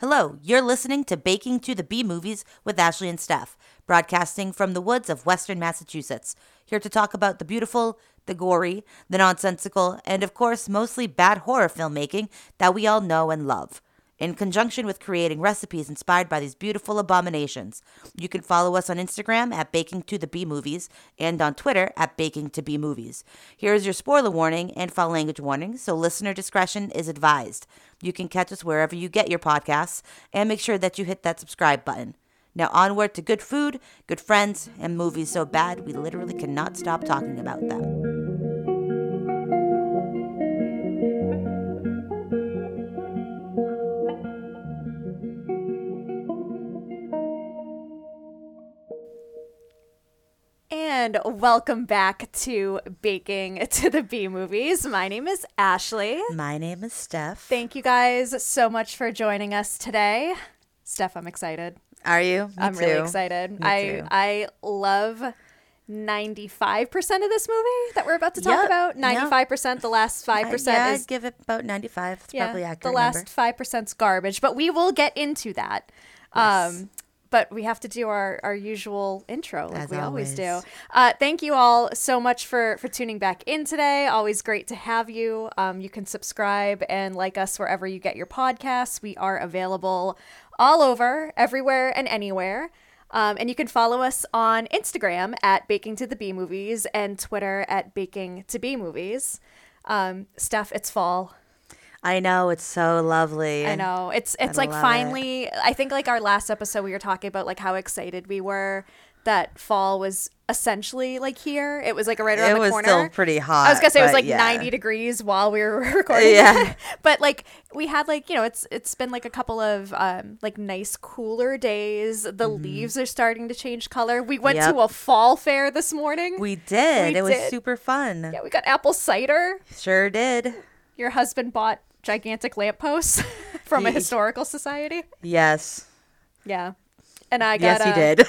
Hello, you're listening to Baking to the B-Movies with Ashley and Stef, broadcasting from the woods of Western Massachusetts, here to talk about the beautiful, the gory, the nonsensical, and of course, mostly bad horror filmmaking that we all know and love, in conjunction with creating recipes inspired by these beautiful abominations. You can follow us on Instagram at Baking to the B-Movies and on Twitter at Baking to B-Movies. Here is your spoiler warning and foul language warning, so listener discretion is advised. You can catch us wherever you get your podcasts, and make sure that you hit that subscribe button. Now onward to good food, good friends, and movies so bad we literally cannot stop talking about them. And welcome back to Baking to the B-Movies. My name is Ashley. My name is Steph. Thank you guys so much for joining us today. Steph, I'm excited. Are you? I'm too. Really excited. I love 95% of this movie that we're about to talk about. 95%, the last 5% is... I'd give it about 95. It's probably accurate. The last 5%'s garbage, but we will get into that. Yes. But we have to do our usual intro like we always do. Thank you all so much for tuning back in today. Always great to have you. You can subscribe and like us wherever you get your podcasts. We are available all over, everywhere and anywhere. And you can follow us on Instagram at Baking to the B-Movies and Twitter at Baking to B-Movies. Steph, it's fall. I know, it's so lovely. I know. It's like finally, I think like our last episode we were talking about like how excited we were that fall was essentially like here. It was like right around the corner. It was still pretty hot. I was going to say it was like 90 degrees while we were recording. Yeah. But like we had like, you know, it's been like a couple of like nice cooler days. The leaves are starting to change color. We went to a fall fair this morning. We did. It was super fun. Yeah, we got apple cider. Sure did. Your husband bought gigantic lampposts from a historical society. Yes. Yeah. And I got he did.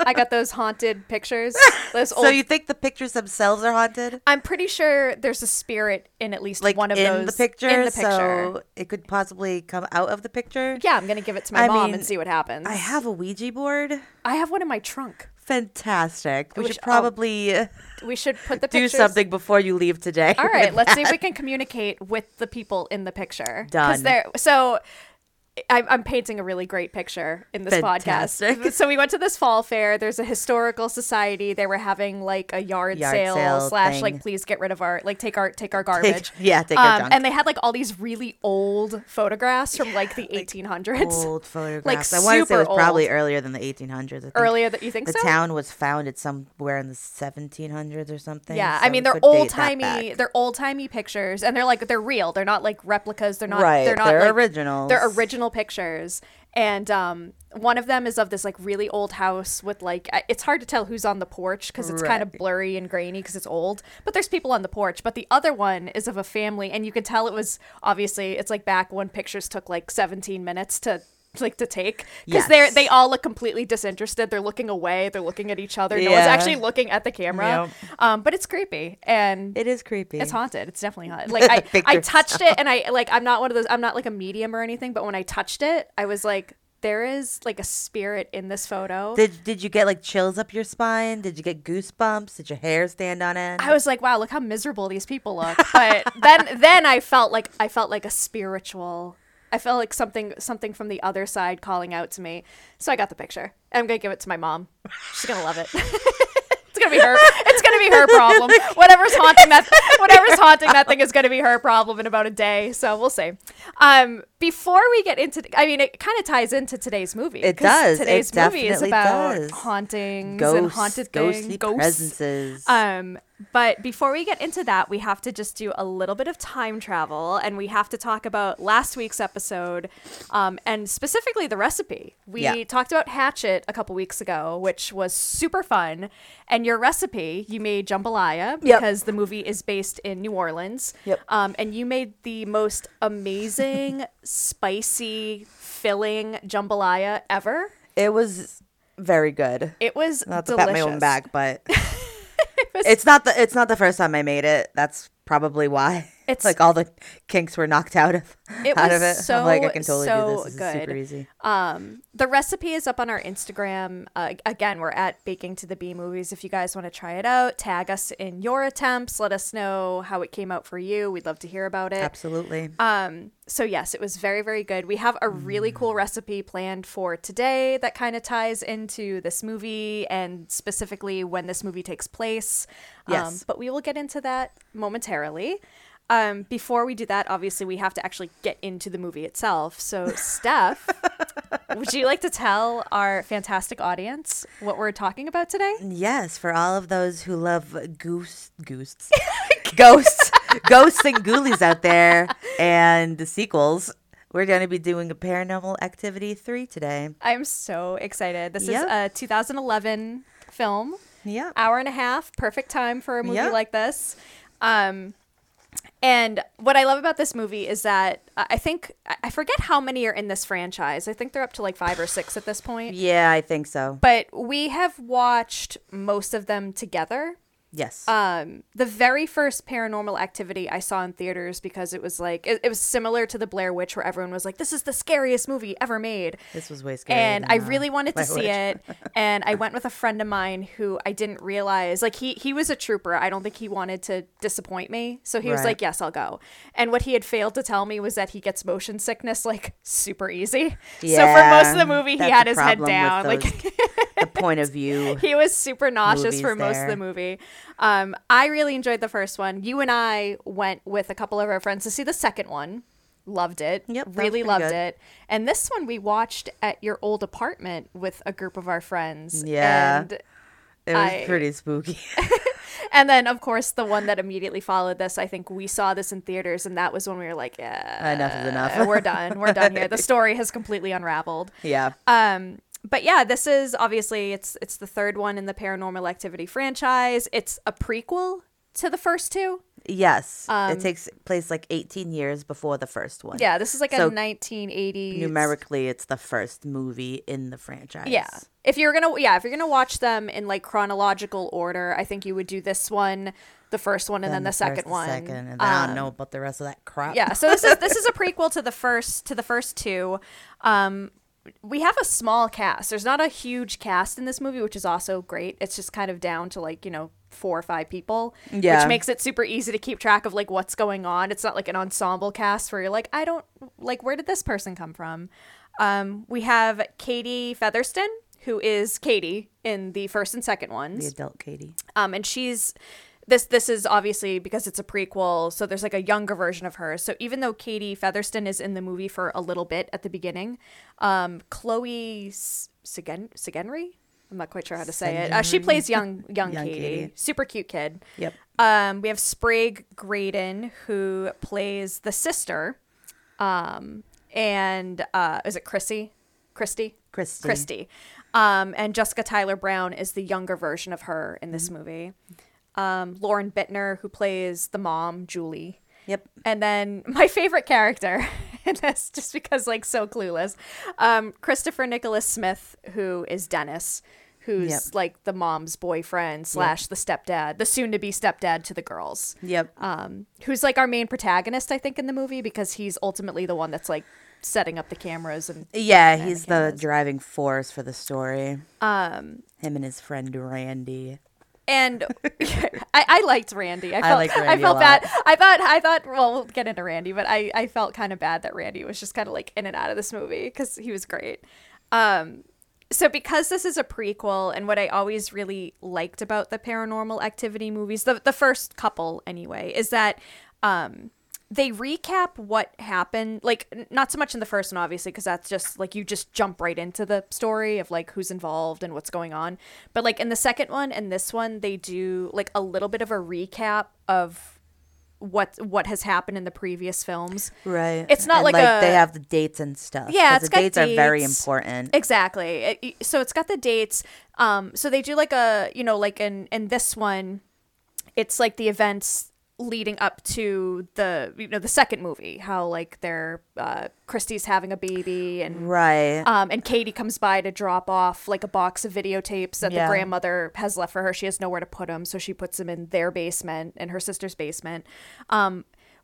I got those haunted pictures. Those old... So you think the pictures themselves are haunted? I'm pretty sure there's a spirit in at least one of those. In the picture. So it could possibly come out of the picture. Yeah, I'm going to give it to my mom and see what happens. I have a Ouija board. I have one in my trunk. Fantastic. We should probably we should put the pictures... do something before you leave today. All right. Let's see if we can communicate with the people in the picture. Done. So I'm painting a really great picture in this podcast. So we went to this fall fair. There's a historical society. They were having like a yard sale / thing. Like, please get rid of our, like, take our garbage. Take our junk. And they had like all these really old photographs from like the 1800s. Old photographs. Like, I want to say it was probably earlier than the 1800s. I think you think so? The town was founded somewhere in the 1700s or something. Yeah. So I mean, they're old timey pictures, and they're real. They're not like replicas. They're not originals. They're original pictures, and one of them is of this like really old house with like, it's hard to tell who's on the porch because it's kind of blurry and grainy because it's old, but there's people on the porch. But the other one is of a family, and you can tell it was obviously, it's like back when pictures took like 17 minutes to take, because they all look completely disinterested. They're looking away, they're looking at each other, no one's actually looking at the camera. But it's creepy, and it is creepy. It's haunted. It's definitely haunted. Like I touched it, and I like, I'm not one of those, I'm not like a medium or anything, but when I touched it, I was like, there is like a spirit in this photo. Did you get like chills up your spine? Did you get goosebumps? Did your hair stand on end? I was like, wow, look how miserable these people look. But then I felt like a spiritual, I felt like something from the other side calling out to me. So I got the picture. I'm going to give it to my mom. She's going to love it. It's going to be her. It's going to be her problem. Whatever's haunting that thing is going to be her problem in about a day. So we'll see. Before we get into, I mean, it kind of ties into today's movie. It does. Today's movie is about hauntings, ghosts, and haunted things, ghostly presences. But before we get into that, we have to just do a little bit of time travel, and we have to talk about last week's episode, and specifically the recipe. We talked about Hatchet a couple weeks ago, which was super fun. And your recipe, you made jambalaya because the movie is based in New Orleans. Yep. And you made the most amazing, spicy, filling jambalaya ever. It was very good. It was delicious. Not to pat my own back, but... It's not the first time I made it. That's probably why. It's like all the kinks were knocked out of it. So, I'm like, I can totally do this. This is super easy. The recipe is up on our Instagram. Again, we're at Baking to the B Movies. If you guys want to try it out, tag us in your attempts. Let us know how it came out for you. We'd love to hear about it. Absolutely. So yes, it was very, very good. We have a really cool recipe planned for today that kind of ties into this movie and specifically when this movie takes place. Yes. But we will get into that momentarily. Before we do that, obviously, we have to actually get into the movie itself. So, Steph, would you like to tell our fantastic audience what we're talking about today? Yes, for all of those who love ghosts and ghoulies out there and the sequels, we're going to be doing a Paranormal Activity 3 today. I'm so excited. This is a 2011 film. Yeah. Hour and a half. Perfect time for a movie like this. And what I love about this movie is that I think, I forget how many are in this franchise. I think they're up to like 5 or 6 at this point. Yeah, I think so. But we have watched most of them together. Yes. The very first Paranormal Activity I saw in theaters because it was like, it was similar to the Blair Witch where everyone was like, this is the scariest movie ever made. This was way scary. And I really wanted to see it. And I went with a friend of mine who I didn't realize, like he was a trooper. I don't think he wanted to disappoint me. So he was like, yes, I'll go. And what he had failed to tell me was that he gets motion sickness like super easy. Yeah, so for most of the movie, he had his head down. Like the point of view. He was super nauseous for most of the movie. I really enjoyed the first one. You and I went with a couple of our friends to see the second one. Loved it. Yep, really loved it. And this one we watched at your old apartment with a group of our friends. Yeah. And it was pretty spooky. And then, of course, the one that immediately followed this, I think we saw this in theaters, and that was when we were like, yeah. Enough is enough. We're done. We're done here. The story has completely unraveled. Yeah. But yeah, this is obviously it's the third one in the Paranormal Activity franchise. It's a prequel to the first two. Yes. It takes place like 18 years before the first one. Yeah, this is like a 1980s. Numerically, it's the first movie in the franchise. Yeah. If you're going to watch them in like chronological order, I think you would do this one, the first one, and then the second one. And I don't know about the rest of that crap. Yeah, so this is a prequel to the first two. We have a small cast. There's not a huge cast in this movie, which is also great. It's just kind of down to like, 4 or 5 people, which makes it super easy to keep track of like what's going on. It's not like an ensemble cast where you're like, I don't like, where did this person come from? We have Katie Featherston, who is Katie in the first and second ones. The adult Katie. And she's this is obviously because it's a prequel. So there's like a younger version of her. So even though Katie Featherston is in the movie for a little bit at the beginning, Chloe Csengery, I'm not quite sure how to say it. She plays young Katie. Super cute kid. Yep. We have Sprague Graydon, who plays the sister. Is it Christy. And Jessica Tyler Brown is the younger version of her in this movie. Lauren Bittner, who plays the mom, Julie. Yep. And then my favorite character, and that's just because like so clueless, Christopher Nicholas Smith, who is Dennis, who's like the mom's boyfriend / the stepdad, the soon-to-be stepdad to the girls. Yep. Who's like our main protagonist, I think, in the movie because he's ultimately the one that's like setting up the cameras and he's the driving force for the story. Him and his friend Randy. And I liked Randy. I felt bad. I thought. Well, we'll get into Randy, but I felt kind of bad that Randy was just kind of like in and out of this movie because he was great. So because this is a prequel, and what I always really liked about the Paranormal Activity movies, the first couple anyway, is that they recap what happened. Like not so much in the first one, obviously, because that's just like you just jump right into the story of like who's involved and what's going on. But like in the second one and this one, they do like a little bit of a recap of what has happened in the previous films. Right. It's not they have the dates and stuff. Yeah, it's the dates are very important. Exactly. So it's got the dates. So they do like a like in this one, it's like the events leading up to the the second movie, how like they're Christy's having a baby and and Katie comes by to drop off like a box of videotapes that the grandmother has left for her. She has nowhere to put them, so she puts them in their basement, in her sister's basement.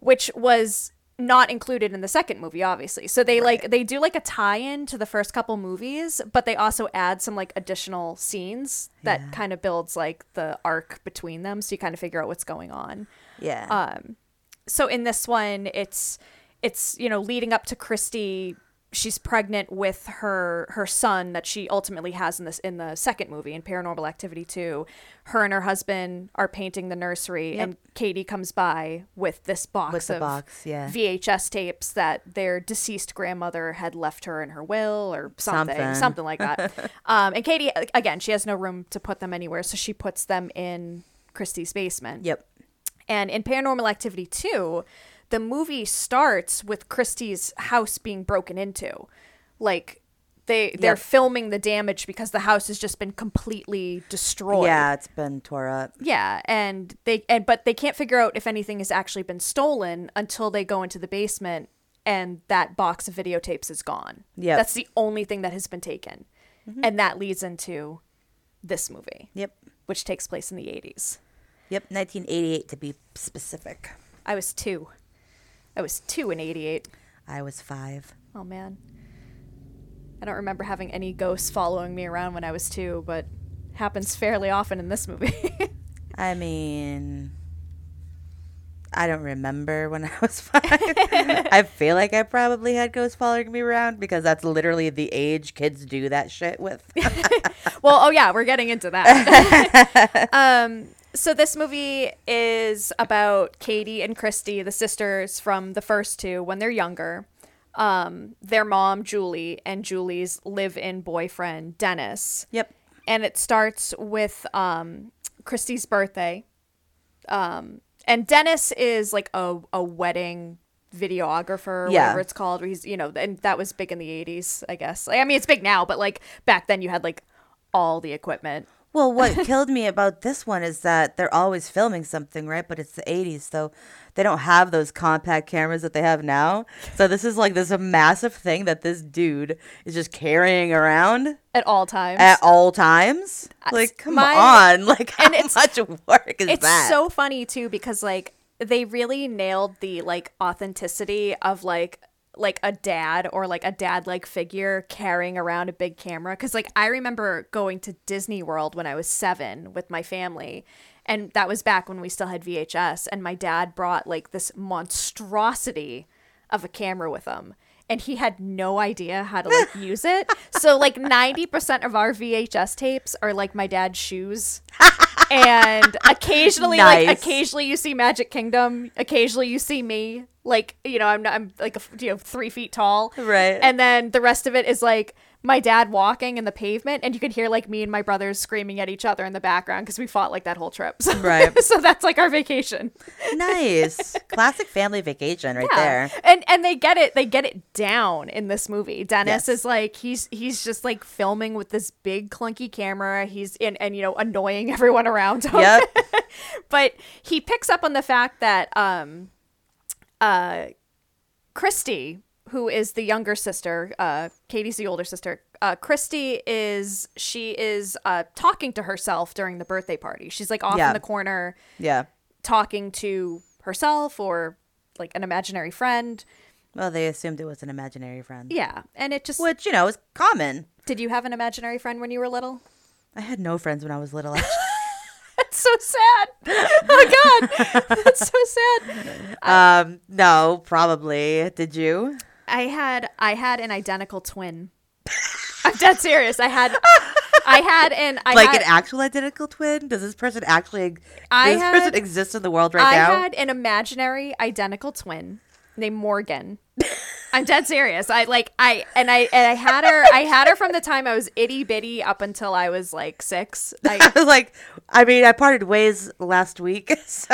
which was not included in the second movie, obviously. So they like they do like a tie-in to the first couple movies, but they also add some like additional scenes that kind of builds like the arc between them, so you kind of figure out what's going on. So in this one, it's you know, leading up to Christy, she's pregnant with her son that she ultimately has in the second movie, in Paranormal Activity 2. Her and her husband are painting the nursery, and Katie comes by with this box of VHS tapes that their deceased grandmother had left her in her will or something like that. And Katie, again, she has no room to put them anywhere, so she puts them in Christy's basement. And in Paranormal Activity 2, the movie starts with Christie's house being broken into. Like, they're filming the damage because the house has just been completely destroyed. Yeah, it's been tore up. Yeah, and they can't figure out if anything has actually been stolen until they go into the basement and that box of videotapes is gone. Yeah. That's the only thing that has been taken. Mm-hmm. And that leads into this movie. Yep. Which takes place in the 80s. Yep, 1988 to be specific. I was 2. I was 2 in 88. I was 5. Oh, man. I don't remember having any ghosts following me around when I was 2, but happens fairly often in this movie. I mean, I don't remember when I was 5. I feel like I probably had ghosts following me around because that's literally the age kids do that shit with. Well, oh, yeah, we're getting into that. So this movie is about Katie and Christy, the sisters from the first two, when they're younger. Their mom, Julie, and Julie's live-in boyfriend, Dennis. Yep. And it starts with Christy's birthday. And Dennis is like a wedding videographer, whatever it's called. Where he's, you know, and that was big in the 80s, I guess. Like, I mean, it's big now, but like back then you had like all the equipment. Well, what killed me about this one is that they're always filming something, right? But it's the 80s, so they don't have those compact cameras that they have now. So this is like this massive thing that this dude is just carrying around. At all times. At all times. Like, come on. Like, how much work is that? It's so funny, too, because, like, they really nailed the, like, authenticity of, like a dad or like a dad like figure carrying around a big camera, because like I remember going to Disney World when I was 7 with my family, and that was back when we still had VHS, and my dad brought like this monstrosity of a camera with him, and he had no idea how to like use it. So like 90% of our VHS tapes are like my dad's shoes. And occasionally, like, occasionally you see Magic Kingdom. Occasionally you see me. Like, you know, I'm like, 3 feet tall. Right. And then the rest of it is, like, my dad walking in the pavement. And you could hear, like, me and my brothers screaming at each other in the background because we fought, like, that whole trip. So, right. So that's, like, our vacation. Nice. Classic family vacation right there. And they get it down in this movie. Dennis is, like, he's just, like, filming with this big, clunky camera. He's in and, you know, annoying everyone around him. Yep. But he picks up on the fact that Christy, who is the younger sister, Katie's the older sister, Christy is talking to herself during the birthday party. She's like off in the corner talking to herself or like an imaginary friend. Well, they assumed it was an imaginary friend. Yeah. And it just... Which, you know, is common. Did you have an imaginary friend when you were little? I had no friends when I was little, actually. That's so sad. Oh, God. That's so sad. No, probably. Did you? I had an identical twin. I'm dead serious. I had an actual identical twin? Does this person actually exist in the world right now? I had an imaginary identical twin named Morgan. I'm dead serious. I had her from the time I was itty bitty up until I was like 6. I was like, I mean, I parted ways last week. So.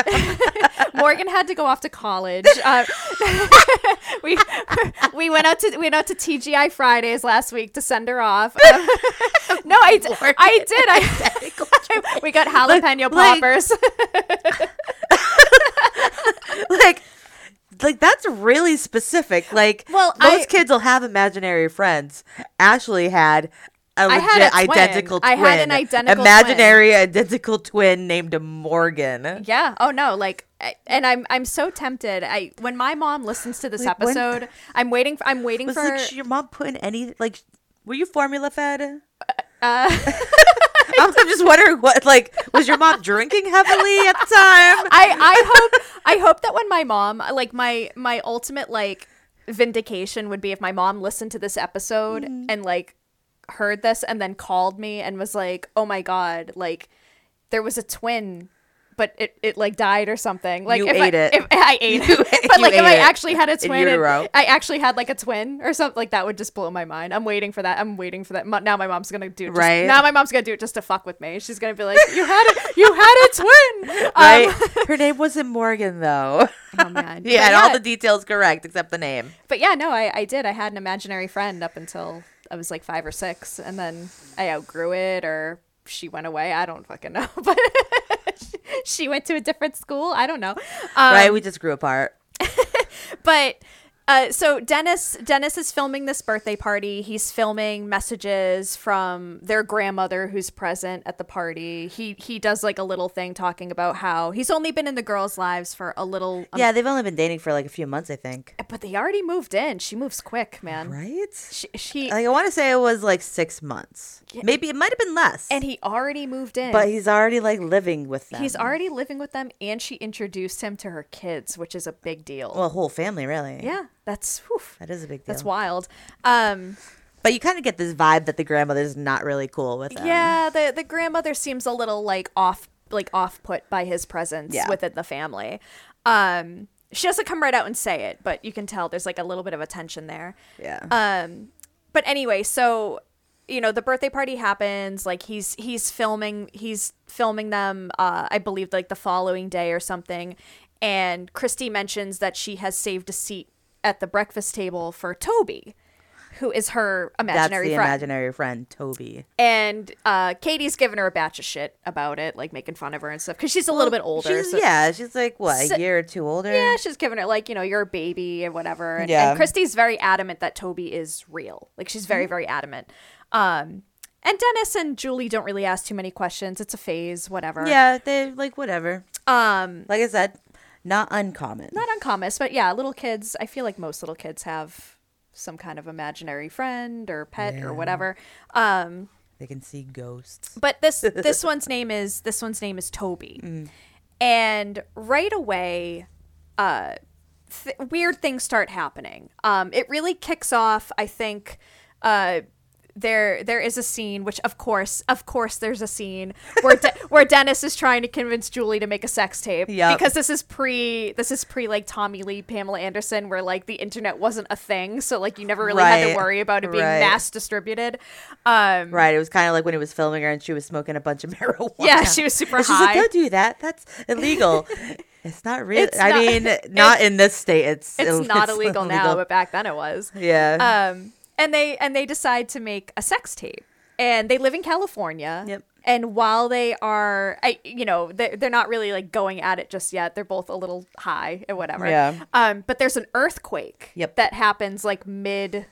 Morgan had to go off to college. We went out to TGI Fridays last week to send her off. No, I did. We got jalapeno poppers. Like, that's really specific. Like, most kids will have imaginary friends. Ashley had a legit identical twin. I had an identical imaginary twin. Identical twin named Morgan. Yeah. Oh no, like and I'm so tempted. I when my mom listens to this episode, I'm waiting for like, your mom put in any like were you formula fed? I'm just wondering what like was your mom drinking heavily at the time? I hope that when my mom like my ultimate like vindication would be if my mom listened to this episode and like heard this and then called me and was like, oh my god, like there was a twin but it like died or something. Like you if I actually had a twin or something, like that would just blow my mind. I'm waiting for that. Now my mom's gonna do it just, right? Now my mom's gonna do it just to fuck with me. She's gonna be like, you had a twin. Right? Her name wasn't Morgan though. Oh man. Yeah, and all the details correct except the name. But yeah, no, I did. I had an imaginary friend up until I was like 5 or 6, and then I outgrew it, or she went away. I don't fucking know, but. She went to a different school. I don't know. Right, we just grew apart. But so Dennis is filming this birthday party. He's filming messages from their grandmother who's present at the party. He does like a little thing talking about how he's only been in the girls' lives for a little. Yeah, they've only been dating for like a few months, I think. But they already moved in. She moves quick, man. Right? She like I want to say it was like 6 months. Yeah. Maybe it might have been less. And he already moved in. But he's already like living with them. He's already living with them, and she introduced him to her kids, which is a big deal. Well, a whole family, really. Yeah. That is a big deal. That's wild. But you kind of get this vibe that the grandmother's not really cool with him. Yeah, the grandmother seems a little like off put by his presence within the family. She doesn't come right out and say it, but you can tell there's like a little bit of a tension there. Yeah. But anyway, so you know the birthday party happens. Like he's filming them. I believe like the following day or something. And Christy mentions that she has saved a seat at the breakfast table for Toby, who is her imaginary friend. That's the imaginary friend, Toby. And Katie's giving her a batch of shit about it, like making fun of her and stuff, because she's a little bit older. She's like, a year or two older? Yeah, she's giving her, like, you know, you're a baby and whatever. And, and Christy's very adamant that Toby is real. Like, she's very, very adamant. And Dennis and Julie don't really ask too many questions. It's a phase, whatever. Yeah, they, like, whatever. Like I said... Not uncommon, but yeah, little kids, I feel like most little kids have some kind of imaginary friend or pet or whatever. They can see ghosts. But this one's name is Toby. Mm. And right away, weird things start happening. It really kicks off, I think, There is a scene, which of course, there's a scene where Dennis is trying to convince Julie to make a sex tape. Yep. Because this is pre like Tommy Lee, Pamela Anderson, where like the internet wasn't a thing, so like you never really had to worry about it being mass distributed. It was kind of like when he was filming her and she was smoking a bunch of marijuana. Yeah, she was super high. She's like, "Don't do that. That's illegal." It's not real. Not in this state. It's not illegal now, but back then it was. Yeah. And they decide to make a sex tape, and they live in California. Yep. And while they are, they're not really like going at it just yet. They're both a little high or whatever. Yeah. But there's an earthquake. Yep. That happens like mid,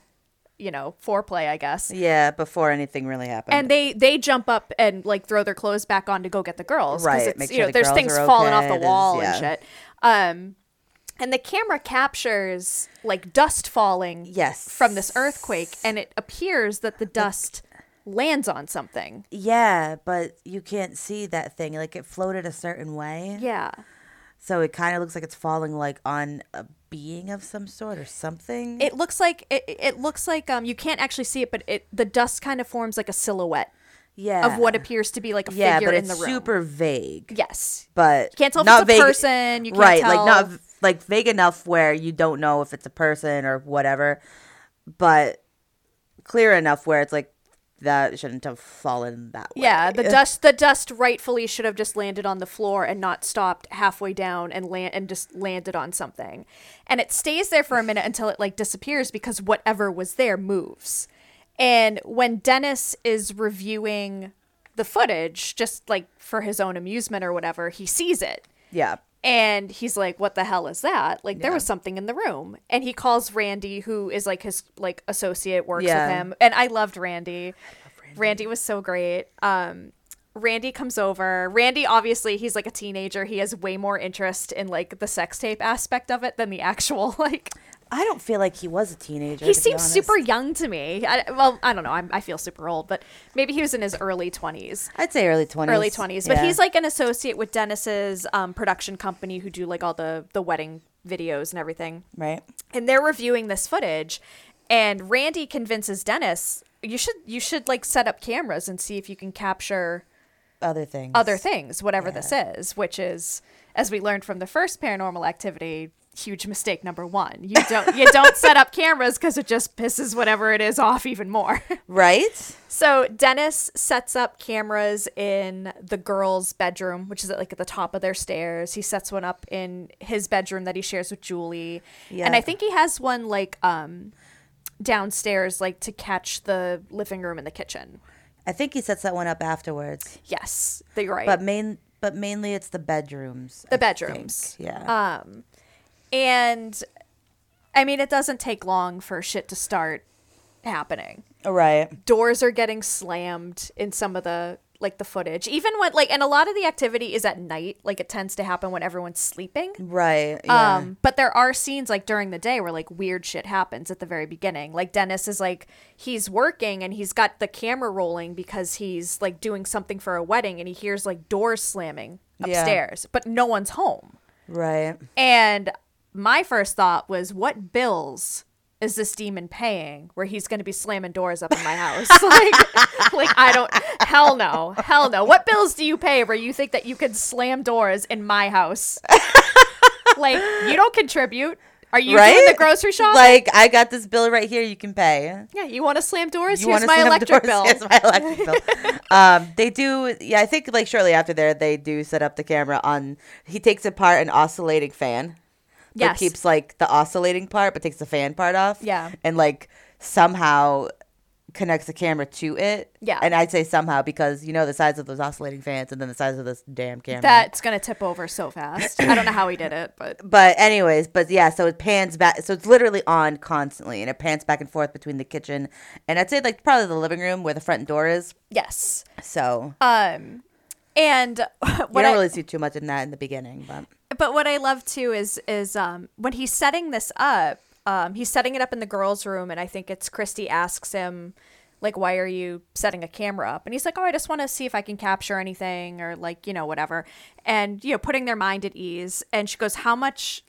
foreplay, I guess. Yeah, before anything really happened. And they jump up and like throw their clothes back on to go get the girls. Right. It's, sure there's things falling off the wall and shit. And the camera captures like dust falling from this earthquake, and it appears that the dust lands on something. Yeah, but you can't see that thing. Like it floated a certain way. Yeah. So it kind of looks like it's falling like on a being of some sort or something. It looks like you can't actually see it, but the dust kind of forms like a silhouette. Yeah. Of what appears to be like a figure in the room. Yeah, but it's super vague. Yes. But you can't tell if it's a person. You can't tell. Like vague enough where you don't know if it's a person or whatever, but clear enough where it's like that shouldn't have fallen that way. Yeah, the dust rightfully should have just landed on the floor and not stopped halfway down and just landed on something. And it stays there for a minute until it like disappears because whatever was there moves. And when Dennis is reviewing the footage, just like for his own amusement or whatever, he sees it. Yeah. And he's like, what the hell is that? Like, there was something in the room. And he calls Randy, who is, like, his, like, associate, works with him. And I loved Randy. Randy was so great. Randy comes over. Randy, obviously, he's like a teenager. He has way more interest in like the sex tape aspect of it than the actual like. I don't feel like he was a teenager. He seems super young to me. I don't know. I feel super old, but maybe he was in his early 20s. I'd say early 20s. Early 20s. Yeah. But he's like an associate with Dennis's production company who do like all the wedding videos and everything. Right. And they're reviewing this footage, and Randy convinces Dennis, you should like set up cameras and see if you can capture other things, whatever this is, which is, as we learned from the first Paranormal Activity, huge mistake number one. You don't set up cameras because it just pisses whatever it is off even more. Right. So Dennis sets up cameras in the girl's bedroom, which is like at the top of their stairs. He sets one up in his bedroom that he shares with Julie. Yeah. And I think he has one like downstairs, like to catch the living room and the kitchen. I think he sets that one up afterwards. Yes, you're right. But mainly it's the bedrooms. I think. Yeah. And, I mean, it doesn't take long for shit to start happening. Right. Doors are getting slammed in some of the, like, the footage. Even when, like, and a lot of the activity is at night. Like, it tends to happen when everyone's sleeping. Right, yeah. But there are scenes, like, during the day where, like, weird shit happens at the very beginning. Like, Dennis is, like, he's working and he's got the camera rolling because he's, like, doing something for a wedding. And he hears, like, doors slamming upstairs. Yeah. But no one's home. Right. And my first thought was, what bills is this demon paying where he's going to be slamming doors up in my house? like I don't, hell no. What bills do you pay where you think that you can slam doors in my house? Like, you don't contribute. Are you doing the grocery shop? Like, I got this bill right here. You can pay. Yeah, you want to slam doors? Here's my electric bill. They do. Yeah, I think like shortly after there, they do set up the camera on. He takes apart an oscillating fan. Yes. Keeps like the oscillating part, but takes the fan part off. Yeah. And like somehow connects the camera to it. Yeah. And I'd say somehow because you know the size of those oscillating fans and then the size of this damn camera. That's gonna tip over so fast. I don't know how he did it, but yeah, so it pans back, so it's literally on constantly and it pans back and forth between the kitchen and I'd say like probably the living room where the front door is. Yes. So and what you don't really see too much in that in the beginning, but what I love too is when he's setting this up, he's setting it up in the girls' room, and I think it's Christy asks him, like, why are you setting a camera up? And he's like, oh, I just want to see if I can capture anything or, like, you know, whatever. And, you know, putting their mind at ease. And she goes, how much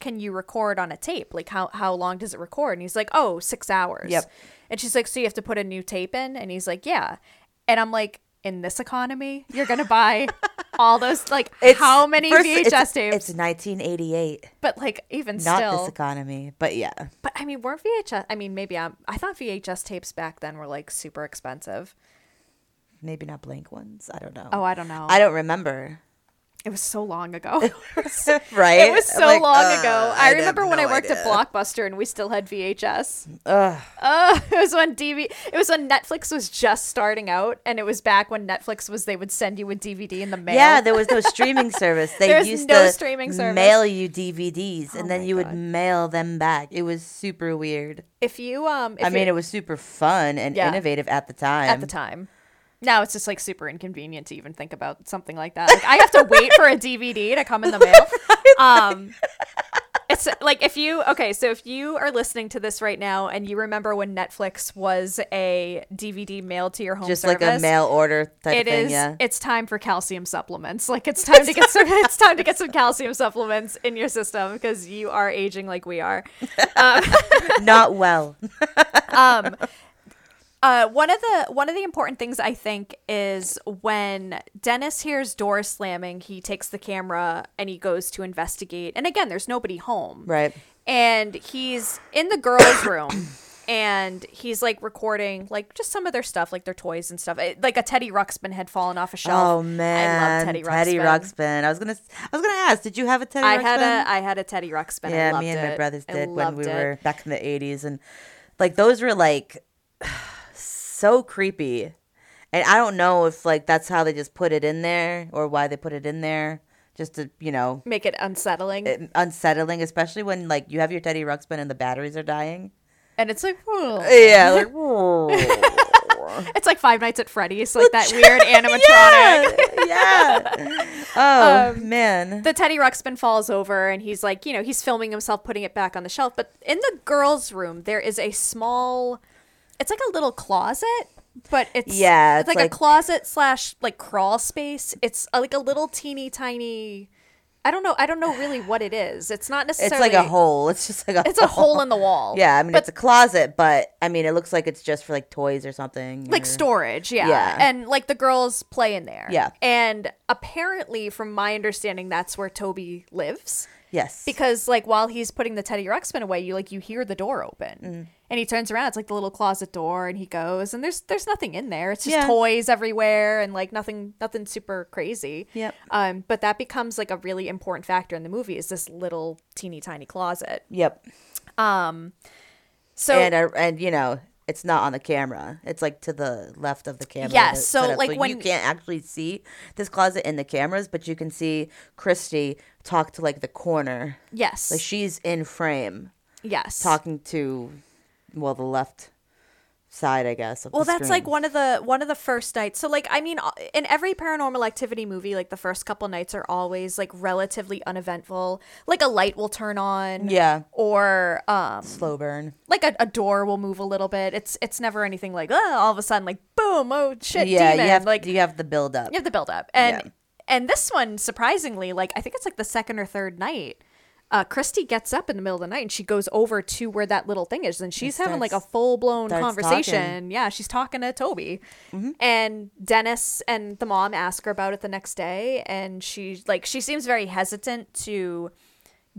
can you record on a tape? Like, how long does it record? And he's like, oh, 6 hours. Yep. And she's like, so you have to put a new tape in? And he's like, yeah. And I'm like, in this economy, you're going to buy all those, like, how many VHS tapes? It's 1988. But, like, even still. Not this economy, but yeah. But, I mean, weren't VHS, I mean, maybe I thought VHS tapes back then were, like, super expensive. Maybe not blank ones. I don't know. Oh, I don't know. I don't remember. It was so long ago. Right? It was so long ago. I remember when I worked at Blockbuster and we still had VHS. It was when Netflix was just starting out, and it was back when Netflix was, they would send you a DVD in the mail. Yeah, there was no streaming service. They used to mail you DVDs, and then you would mail them back. It was super weird. It was super fun and innovative at the time. Now it's just like super inconvenient to even think about something like that. Like, I have to wait for a DVD to come in the mail. It's like if you are listening to this right now and you remember when Netflix was a DVD mailed to your home service, like a mail order type thing. Yeah, it's time for calcium supplements. Like it's time to get some calcium supplements in your system because you are aging like we are. Not well. One of the important things I think is when Dennis hears doors slamming, he takes the camera and he goes to investigate. And again, there's nobody home. Right. And he's in the girls' room and he's like recording like just some of their stuff, like their toys and stuff. Like a Teddy Ruxpin had fallen off a shelf. Oh man, I love Teddy Ruxpin. I was gonna ask, did you have a Teddy Ruxpin? I had a Teddy Ruxpin. Yeah, I loved me and my brothers did when we were back in the 80s, and like those were like. So creepy. And I don't know if like that's how they just put it in there or why they put it in there, just to, you know, make it unsettling, especially when like you have your Teddy Ruxpin and the batteries are dying. And it's like, whoa. Yeah, like, whoa. It's like Five Nights at Freddy's, like that weird animatronic. Oh, man. The Teddy Ruxpin falls over and he's like, you know, he's filming himself putting it back on the shelf. But in the girls' room, there is a small, it's like a little closet. But it's like a closet / like crawl space. It's like a little teeny tiny. I don't know really what it is. It's not necessarily. It's like a hole. It's just like a hole in the wall. Yeah, I mean, it's a closet, but I mean, it looks like it's just for like toys or something. Like storage, yeah. And like the girls play in there. Yeah. And apparently, from my understanding, that's where Toby lives. Yes. Because like while he's putting the Teddy Ruxpin away, you hear the door open. Mm. And he turns around, it's like the little closet door, and he goes, and there's nothing in there. It's just toys everywhere and like nothing super crazy. Yep. But that becomes like a really important factor in the movie, is this little teeny tiny closet. Yep. And you know, it's not on the camera. It's like to the left of the camera. Yeah, so like when you can't actually see this closet in the cameras, but you can see Christy talk to like the corner. Yes. Like she's in frame. Yes. Talking to the left side, I guess. Well, that's like one of the first nights. So, like, I mean, in every Paranormal Activity movie, like the first couple nights are always like relatively uneventful. Like a light will turn on, or slow burn. Like a door will move a little bit. It's never anything like all of a sudden like boom, oh shit, demon. You have the build up. You have the build up, and this one, surprisingly, like I think it's like the second or third night. Christy gets up in the middle of the night and she goes over to where that little thing is, and she's having like a full-blown conversation. Talking. Yeah, she's talking to Toby. Mm-hmm. And Dennis and the mom ask her about it the next day, and she seems very hesitant to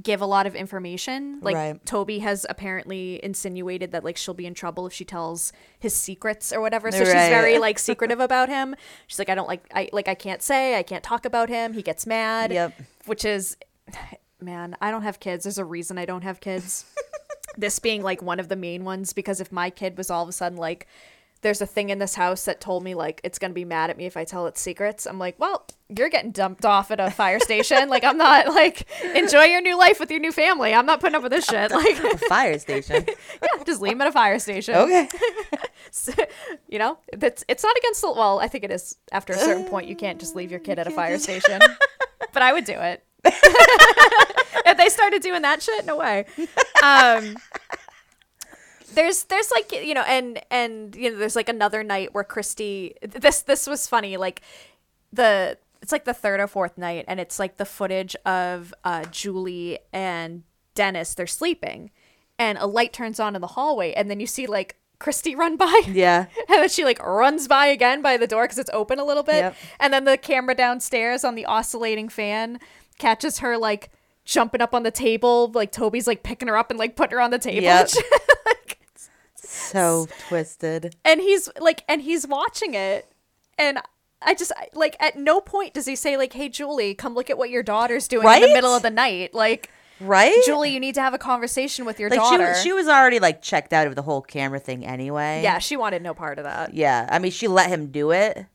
give a lot of information. Like Toby has apparently insinuated that like she'll be in trouble if she tells his secrets or whatever. So she's very like secretive about him. She's like, I can't talk about him. He gets mad. Yep. Which is... Man, I don't have kids. There's a reason I don't have kids. This being like one of the main ones, because if my kid was all of a sudden like, there's a thing in this house that told me like it's going to be mad at me if I tell its secrets, I'm like, well, you're getting dumped off at a fire station. Like, I'm not like, enjoy your new life with your new family. I'm not putting up with this shit. Like a fire station. Yeah, just leave him at a fire station. Okay. So, you know, it's not against the, well, I think it is after a certain point you can't just leave your kid at a fire station. But I would do it. If they started doing that shit, no way. There's like, you know, and you know, there's like another night where Christy, this was funny, like it's like the third or fourth night, and it's like the footage of Julie and Dennis, they're sleeping, and a light turns on in the hallway, and then you see like Christy run by, and then she like runs by again by the door because it's open a little bit, and then the camera downstairs on the oscillating fan catches her like jumping up on the table, like Toby's like picking her up and like putting her on the table. Like, so twisted. And he's watching it, and I just like, at no point does he say like, hey Julie, come look at what your daughter's doing in the middle of the night. Like, Julie, you need to have a conversation with your daughter. She was already like checked out of the whole camera thing anyway. Yeah, she wanted no part of that. Yeah, I mean, she let him do it,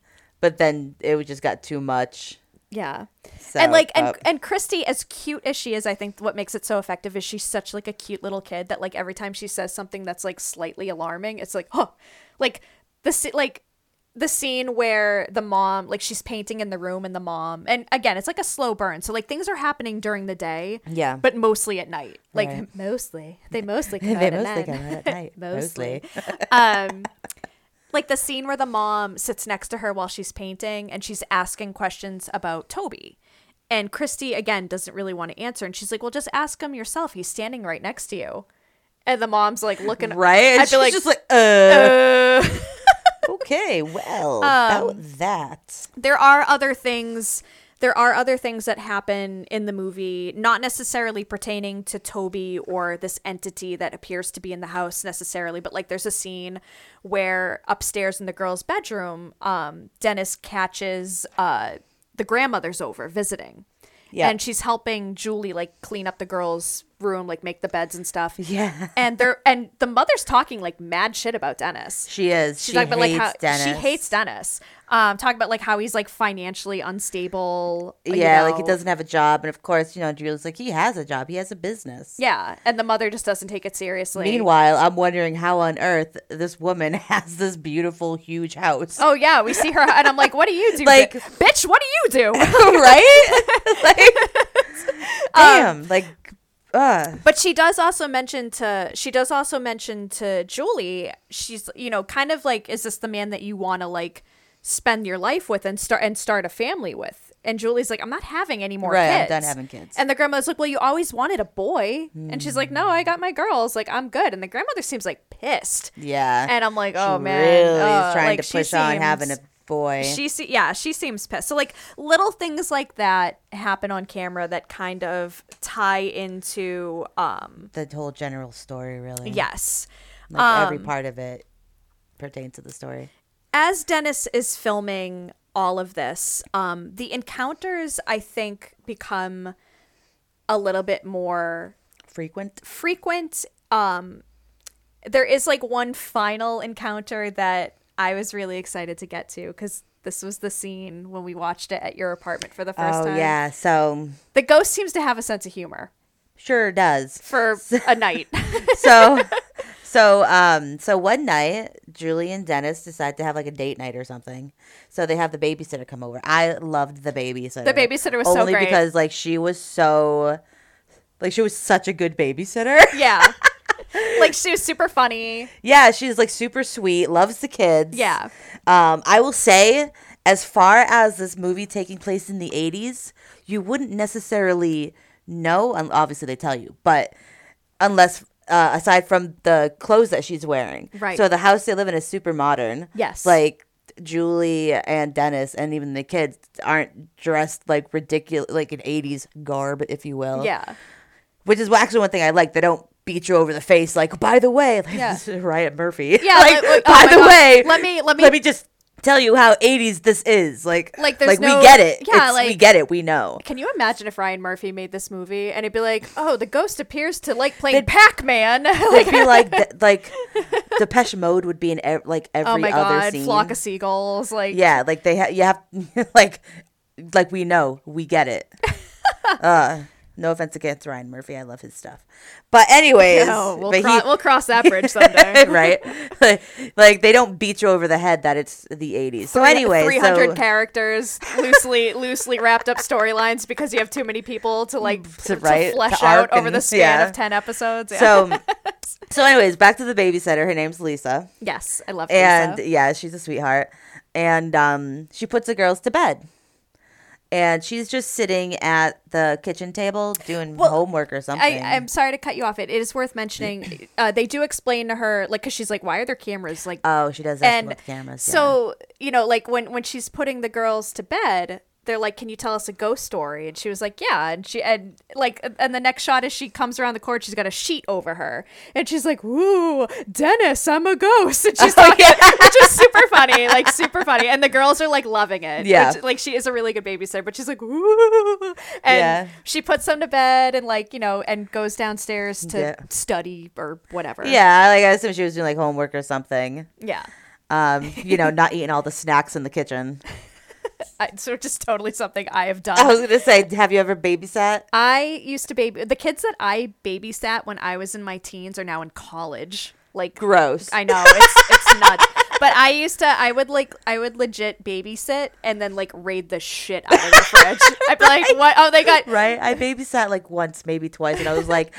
but then it just got too much. Yeah. So, and like, and Christy, as cute as she is, I think what makes it so effective is she's such like a cute little kid that like every time she says something that's like slightly alarming, it's like, oh, like the scene where the mom, like she's painting in the room, and the mom, and again, it's like a slow burn. So like things are happening during the day, but mostly at night. Like mostly come out at night. Like the scene where the mom sits next to her while she's painting, and she's asking questions about Toby. And Christy, again, doesn't really want to answer. And she's like, well, just ask him yourself. He's standing right next to you. And the mom's like looking. Right? I'd be like, just like, okay, well, about that. There are other things that happen in the movie, not necessarily pertaining to Toby or this entity that appears to be in the house necessarily, but like there's a scene where upstairs in the girls' bedroom, Dennis catches the grandmother's over visiting. Yeah. And she's helping Julie like clean up the girls' room, like make the beds and stuff. Yeah. And the mother's talking like mad shit about Dennis. She is. She's talking about like how Dennis. She hates Dennis. Talking about like how he's like financially unstable. Yeah, like he doesn't have a job. And of course, you know, Julie's like, he has a job. He has a business. Yeah. And the mother just doesn't take it seriously. Meanwhile, I'm wondering how on earth this woman has this beautiful, huge house. Oh, yeah. We see her. And I'm like, what do you do? Like, bitch, what do you do? Right? Damn. But she does also mention to Julie, she's, you know, kind of like, is this the man that you want to like spend your life with and start a family with? And Julie's like, I'm not having any more kids. I'm done having kids. And the grandmother's like, well, you always wanted a boy. Mm. And she's like, no, I got my girls. Like, I'm good. And the grandmother seems like pissed. Yeah. And I'm like, oh, she man. Really is trying to push on having a boy. She seems pissed. So like little things like that happen on camera that kind of tie into the whole general story, really. Yes. Like every part of it pertains to the story. As Dennis is filming all of this, the encounters, I think, become a little bit more frequent. There is like one final encounter that I was really excited to get to because this was the scene when we watched it at your apartment for the first time. Oh, yeah. So the ghost seems to have a sense of humor. Sure does. For a night. So one night, Julie and Dennis decide to have like a date night or something. So they have the babysitter come over. I loved the babysitter. The babysitter was so great. Only because like she was such a good babysitter. Yeah. Like she was super funny. Yeah, she's like super sweet, loves the kids. Yeah. I will say, as far as this movie taking place in the 80s, you wouldn't necessarily know, and obviously they tell you, but unless... aside from the clothes that she's wearing. Right. So the house they live in is super modern. Yes. Like Julie and Dennis and even the kids aren't dressed like ridiculous, like an 80s garb, if you will. Yeah. Which is actually one thing I like. They don't beat you over the face like, by the way, like, yeah. This is Riot Murphy. Yeah. like by the God. Way. Let me just tell you how 80s this is. We get it. Yeah, we get it. We know. Can you imagine if Ryan Murphy made this movie and it'd be like, oh, the ghost appears to like playing Pac-Man. It'd be like Depeche Mode would be in every other scene. Flock of seagulls. Like yeah, like they have. You have like we know, we get it. No offense against Ryan Murphy, I love his stuff, but anyways, we'll cross that bridge someday, right? Like they don't beat you over the head that it's the 80s. So anyways, 300 characters, loosely wrapped up storylines because you have too many people to like to flesh out over the span of 10 episodes. Yeah. So anyways, back to the babysitter. Her name's Lisa. Yes, I love Lisa. And yeah, she's a sweetheart, and she puts the girls to bed. And she's just sitting at the kitchen table doing homework or something. I'm sorry to cut you off. It is worth mentioning. They do explain to her, like, because she's like, why are there cameras? Like, oh, she does ask about the cameras. Yeah. So, you know, like when she's putting the girls to bed, they're like, can you tell us a ghost story? And she was like, yeah. And the next shot is she comes around the court. She's got a sheet over her. And she's like, woo, Dennis, I'm a ghost. And she's talking, which is super funny. Like, super funny. And the girls are like loving it. Yeah. Which, like, she is a really good babysitter, but she's like, woo. And she puts them to bed and, like, you know, and goes downstairs to study or whatever. Yeah. Like, I assume she was doing like homework or something. Yeah. You know, not eating all the snacks in the kitchen. So just totally something I have done. I was gonna say, have you ever babysat? I used to the kids that I babysat when I was in my teens are now in college. Like, gross. I know, it's nuts. But I would legit babysit and then like raid the shit out of the fridge. I'd be like, what? Oh, they got right. I babysat like once, maybe twice, and I was like,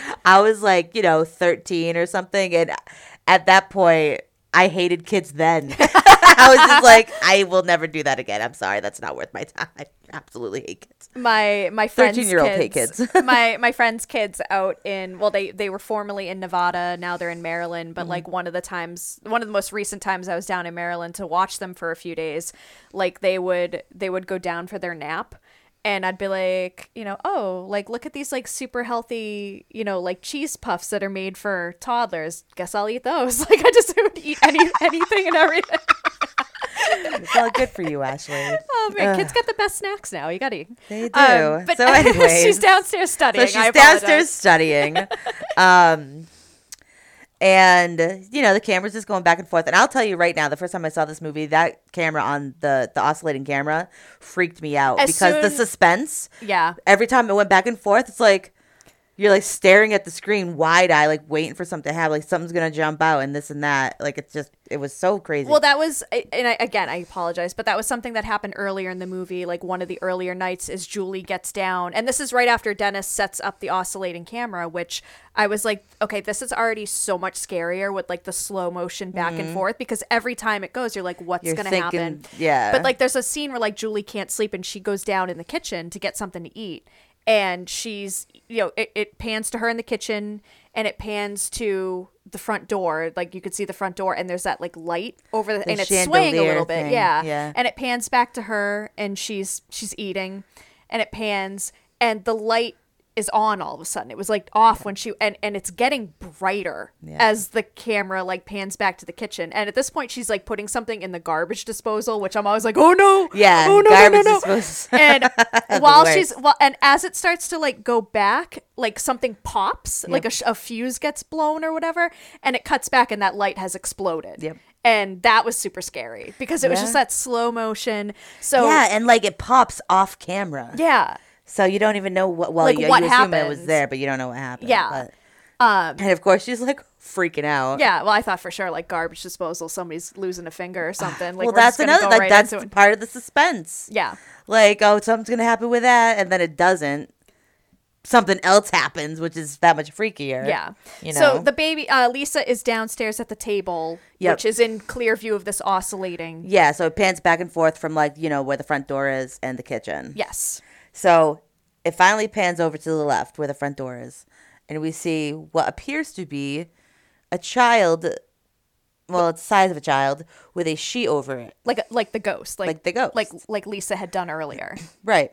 you know, 13 or something, and at that point, I hated kids then. I was just like, I will never do that again. I'm sorry. That's not worth my time. I absolutely hate kids. My friend's 13-year-old hate kids. my friend's kids out in, well, they were formerly in Nevada. Now they're in Maryland. But like one of the most recent times I was down in Maryland to watch them for a few days, like they would go down for their nap. And I'd be like, you know, oh, like, look at these, like, super healthy, you know, like, cheese puffs that are made for toddlers. Guess I'll eat those. Like, I just would eat anything and everything. It's all good for you, Ashley. Oh, man. Kids got the best snacks now. You got to eat. They do. So anyway. She's downstairs studying. And, you know, the camera's just going back and forth. And I'll tell you right now, the first time I saw this movie, that camera on the oscillating camera freaked me out because the suspense. Yeah. Every time it went back and forth, it's like you're like staring at the screen wide eye, like waiting for something to happen, like something's going to jump out and this and that. Like it's just, it was so crazy. Well, that was, and I apologize, but that was something that happened earlier in the movie. Like one of the earlier nights is Julie gets down. And this is right after Dennis sets up the oscillating camera, which I was like, okay, this is already so much scarier with like the slow motion back and forth, because every time it goes, you're like, what's going to happen? Yeah. But like, there's a scene where like Julie can't sleep and she goes down in the kitchen to get something to eat. And she's, you know, it pans to her in the kitchen and it pans to the front door. Like you could see the front door and there's that like light over the and it's swaying a little bit. Yeah. And it pans back to her and she's eating and it pans and the light is on all of a sudden. It was like off when she and it's getting brighter as the camera like pans back to the kitchen. And at this point she's like putting something in the garbage disposal, which I'm always like, oh no. Yeah. Oh no, no. And as it starts to like go back, like something pops, like a fuse gets blown or whatever, and it cuts back and that light has exploded. Yep. And that was super scary because it was just that slow motion. So yeah, and like it pops off camera. Yeah. So you don't even know what happened. Assume it was there, but you don't know what happened. Yeah. But, and of course, she's like freaking out. Yeah. Well, I thought for sure like garbage disposal, somebody's losing a finger or something. Like, well, that's another. Like right that's part of the suspense. Yeah. Like, oh, something's gonna happen with that, and then it doesn't. Something else happens, which is that much freakier. Yeah. You know? So the baby Lisa is downstairs at the table, which is in clear view of this oscillating. Yeah. So it pans back and forth from like you know where the front door is and the kitchen. Yes. So it finally pans over to the left where the front door is, and we see what appears to be a child. Well, it's the size of a child with a sheet over it, like the ghost, like the ghost, like Lisa had done earlier, right?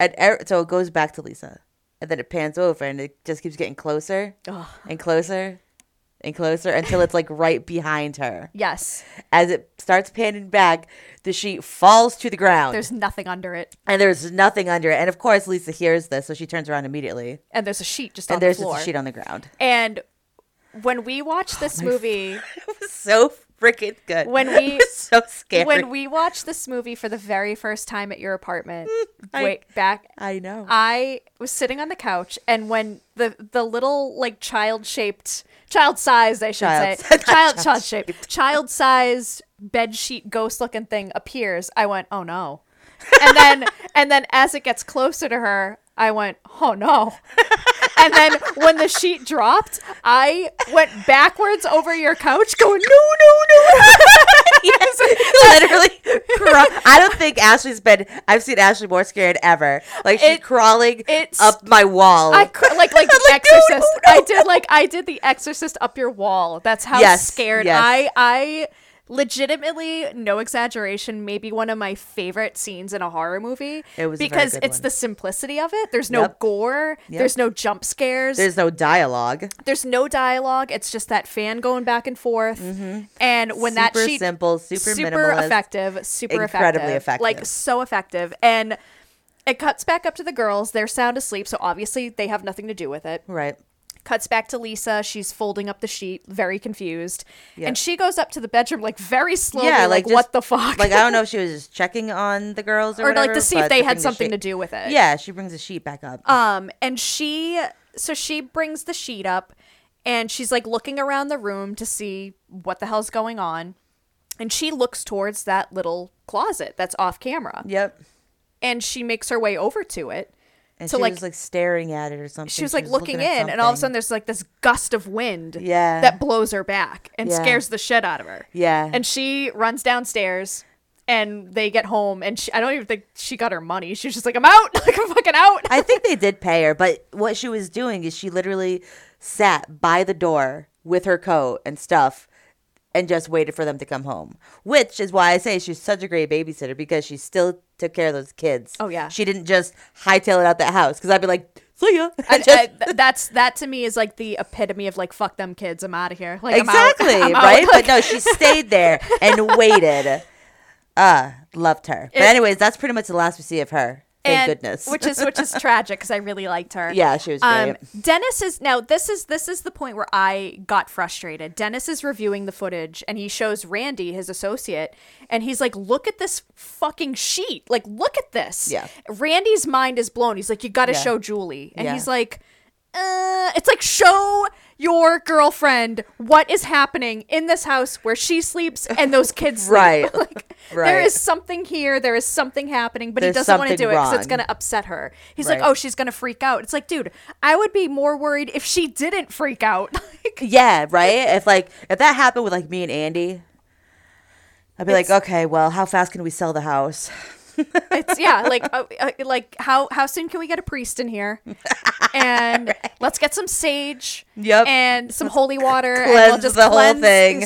And so it goes back to Lisa, and then it pans over, and it just keeps getting closer and closer and closer until it's like right behind her. Yes. As it starts panning back, the sheet falls to the ground. There's nothing under it. And of course, Lisa hears this, so she turns around immediately. And there's a sheet just on the floor. And there's a sheet on the ground. And when we watched this movie... It was so freaking good. It was so scary. When we watched this movie for the very first time at your apartment, I know. I was sitting on the couch, and when the little like child-sized bed sheet ghost-looking thing appears, I went, oh no. And then as it gets closer to her, I went, oh no. And then when the sheet dropped, I went backwards over your couch going, no. Yes, literally. I don't think I've seen Ashley more scared ever. Like she's crawling up my wall. Like the Exorcist. No. I did the Exorcist up your wall. That's how scared I legitimately, no exaggeration, maybe one of my favorite scenes in a horror movie. It was because it's the simplicity of it. There's no gore. There's no jump scares. There's no dialogue. It's just that fan going back and forth. Mm-hmm. And when that sheet, super simple, super minimalist, incredibly effective, like so effective. And it cuts back up to the girls. They're sound asleep, so obviously they have nothing to do with it. Right. Cuts back to Lisa. She's folding up the sheet, very confused. Yep. And she goes up to the bedroom, like, very slowly, like what the fuck? Like, I don't know if she was just checking on the girls or whatever, like, to see if they had something to do with it. Yeah, she brings the sheet back up. She brings the sheet up, and she's, like, looking around the room to see what the hell's going on. And she looks towards that little closet that's off camera. Yep. And she makes her way over to it. And so she was like staring at it or something. She was like looking in, and all of a sudden there's like this gust of wind that blows her back and scares the shit out of her. Yeah. And she runs downstairs and they get home, and I don't even think she got her money. She was just like, I'm out. Like, I'm fucking out. I think they did pay her, but what she was doing is she literally sat by the door with her coat and stuff and just waited for them to come home, which is why I say she's such a great babysitter, because she still took care of those kids. Oh, yeah. She didn't just hightail it out that house, because I'd be like, see ya. That to me is like the epitome of like, fuck them kids, I'm out of here. Like, exactly, I'm out. Right? But no, she stayed there and waited. Loved her. But anyways, that's pretty much the last we see of her. Thank goodness. Which is tragic because I really liked her. Yeah, she was great. Dennis is now. This is the point where I got frustrated. Dennis is reviewing the footage and he shows Randy, his associate, and he's like, "Look at this fucking sheet. Like, look at this." Yeah. Randy's mind is blown. He's like, "You got to show Julie," and he's like, "It's like show your girlfriend what is happening in this house where she sleeps and those kids sleep." Right. Like, right. There is something here. There is something happening, but he doesn't want to do it because it's going to upset her. He's like, oh, she's going to freak out. It's like, dude, I would be more worried if she didn't freak out. Yeah, right? If that happened with, me and Andy, I'd be like, okay, well, how fast can we sell the house? It's how soon can we get a priest in here, and let's get some sage and some holy water and we'll just cleanse whole thing.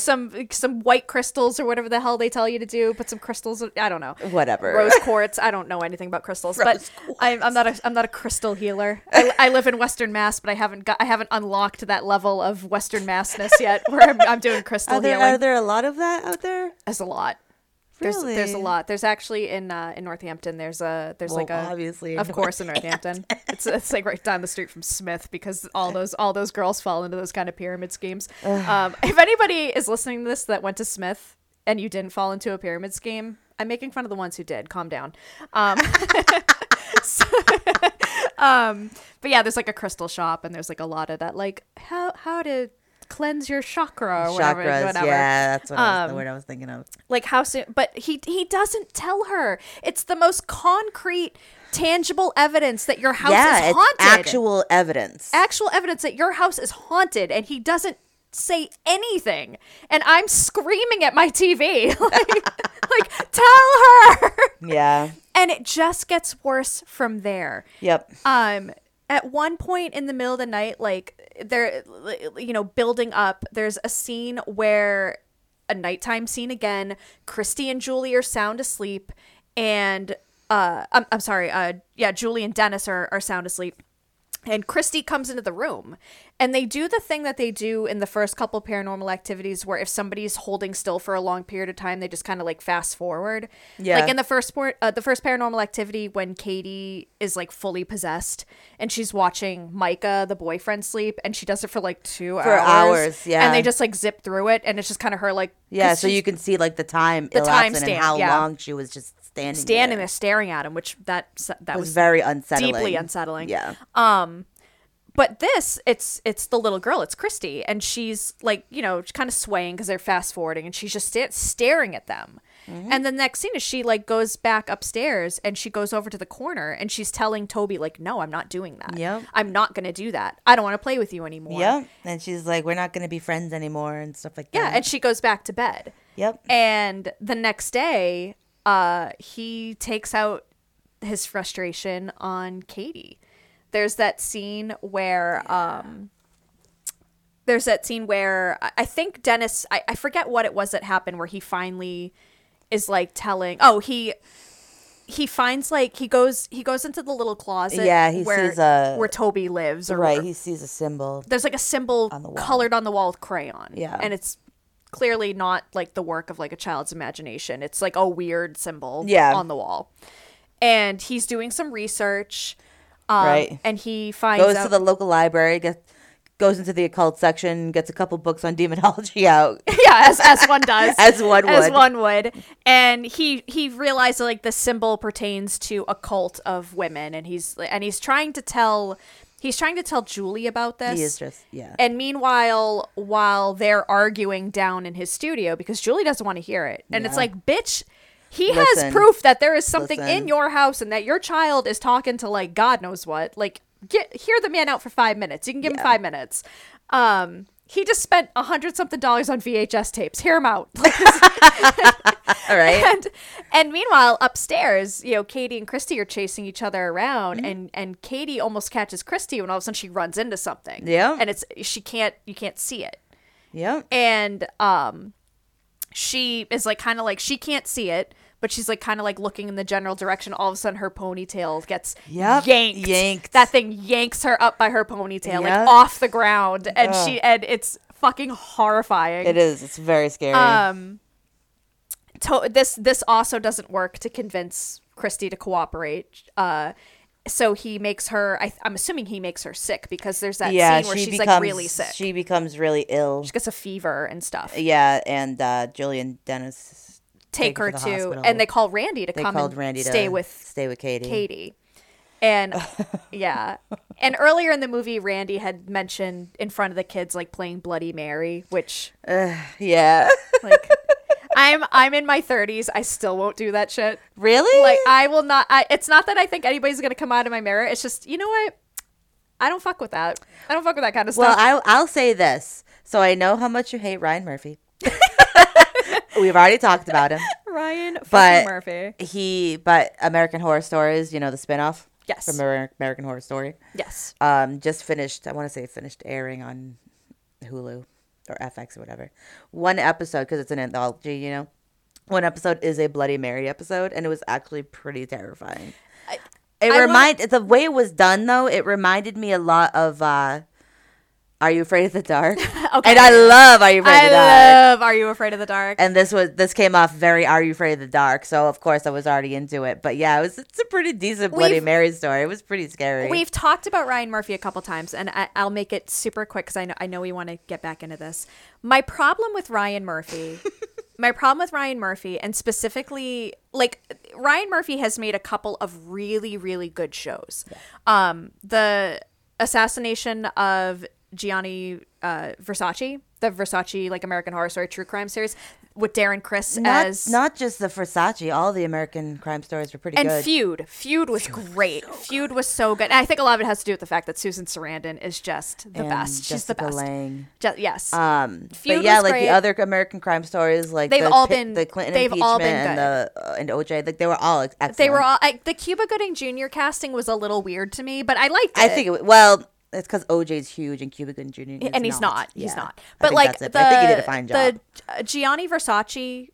Some white crystals or whatever the hell they tell you to do. Put some crystals. I don't know. Whatever. Rose quartz. I don't know anything about crystals, but I'm not a crystal healer. I live in Western Mass, but I haven't unlocked that level of Western Massness yet where I'm doing crystal healing. Are there a lot of that out there? There's a lot. Really? There's a lot. There's actually in Northampton. There's in Northampton. It's like right down the street from Smith because all those girls fall into those kind of pyramid schemes. If anybody is listening to this that went to Smith and you didn't fall into a pyramid scheme, I'm making fun of the ones who did. Calm down. But yeah, there's a crystal shop and there's a lot of that. How to cleanse your chakra or whatever. Chakras, yeah, that's what the word I was thinking of. How soon? But he doesn't tell her. It's the most concrete, tangible evidence that your house is haunted. Actual evidence that your house is haunted, and he doesn't say anything. And I'm screaming at my TV, tell her. Yeah. And it just gets worse from there. Yep. At one point in the middle of the night, they're, building up, there's a scene where a nighttime scene again, Christy and Julie are sound asleep and Julie and Dennis are sound asleep. And Christy comes into the room and they do the thing that they do in the first couple Paranormal Activities where if somebody's holding still for a long period of time, they just kind of fast forward. Yeah. Like in the first Paranormal Activity when Katie is fully possessed and she's watching Micah, the boyfriend, sleep and she does it for 2 hours. For hours, yeah. And they just zip through it and it's just kind of her yeah, so you can see the time elapsed and how long she was just standing there staring at him, which that was very unsettling. Deeply unsettling. Yeah. But this, it's the little girl, it's Christy, and she's kind of swaying because they're fast forwarding, and she's just staring at them. Mm-hmm. And the next scene is she goes back upstairs and she goes over to the corner and she's telling Toby no, I'm not doing that. Yep. I'm not going to do that. I don't want to play with you anymore. Yeah. And she's we're not going to be friends anymore and stuff that. Yeah. And she goes back to bed. Yep. And the next day, he takes out his frustration on Katie. There's that scene where I think Dennis, I forget what it was that happened where he finally is telling, he finds he goes into the little closet where Toby lives or right. He sees a symbol. There's a symbol on the wall. Colored on the wall with crayon. Yeah. And it's clearly not the work of a child's imagination. It's a weird symbol on the wall. And he's doing some research. And he goes to the local library, goes into the occult section, gets a couple books on demonology out. Yeah, as one does. As one would. And he realized the symbol pertains to a cult of women, and he's trying to tell. He's trying to tell Julie about this. He is just. And meanwhile, while they're arguing down in his studio, because Julie doesn't want to hear it. And it's bitch, he has proof that there is something in your house and that your child is talking to God knows what. Hear the man out for 5 minutes. You can give him 5 minutes. He just spent $100-something on VHS tapes. Hear him out. All right. And meanwhile, upstairs, Katie and Christy are chasing each other around, mm-hmm. and Katie almost catches Christy when all of a sudden she runs into something. Yeah. And you can't see it. Yeah. And she is she can't see it, but she's looking in the general direction. All of a sudden her ponytail gets yanked. That thing yanks her up by her ponytail, off the ground. And and it's fucking horrifying. It is. It's very scary. this also doesn't work to convince Christy to cooperate. So he makes her, I'm assuming he makes her sick, because there's that scene where she's like really sick. She becomes really ill. She gets a fever and stuff. Yeah, and Julie and Dennis take her to the hospital. And they call Randy to come and stay with Katie. And yeah. And earlier in the movie, Randy had mentioned in front of the kids, like, playing Bloody Mary, which yeah. Like, I'm in my 30s. I still won't do that shit. Really? Like, I will not. It's not that I think anybody's going to come out of my mirror. It's just, you know what? I don't fuck with that. I don't fuck with that kind of stuff. Well, I'll say this. So I know how much you hate Ryan Murphy. We've already talked about him. Ryan fucking Murphy. But American Horror Stories, you know, the spinoff. Yes. From American Horror Story. Yes. Just finished, I want to say finished airing on Hulu. Or FX or whatever. One episode, because it's an anthology, you know. One episode is a Bloody Mary episode, and it was actually pretty terrifying. The way it was done, though, it reminded me a lot of Are You Afraid of the Dark? Okay. And I love Are You Afraid of the Dark. I love Are You Afraid of the Dark. And this came off very Are You Afraid of the Dark, so of course I was already into it. But yeah, it's a pretty decent Bloody Mary story. It was pretty scary. We've talked about Ryan Murphy a couple times, and I'll make it super quick because I know we want to get back into this. My problem with Ryan Murphy, and specifically, like, Ryan Murphy has made a couple of really, really good shows. Yeah. The assassination of Gianni Versace, the Versace, like, American Horror Story true crime series with Darren Criss as not just the Versace, all the American crime stories were pretty good. And Feud was great. Feud was so good. And I think a lot of it has to do with the fact that Susan Sarandon is just the best. She's Jessica the best. Lange. Yes. Feud was like great. The other American crime stories, like the Clinton impeachment and and OJ, like, they were all excellent. They were all the Cuba Gooding Jr. casting was a little weird to me, but I liked it. It's because OJ's huge and Cuba Gooding Jr. He's not. Yeah. He's not. But I think he did a fine job. The Gianni Versace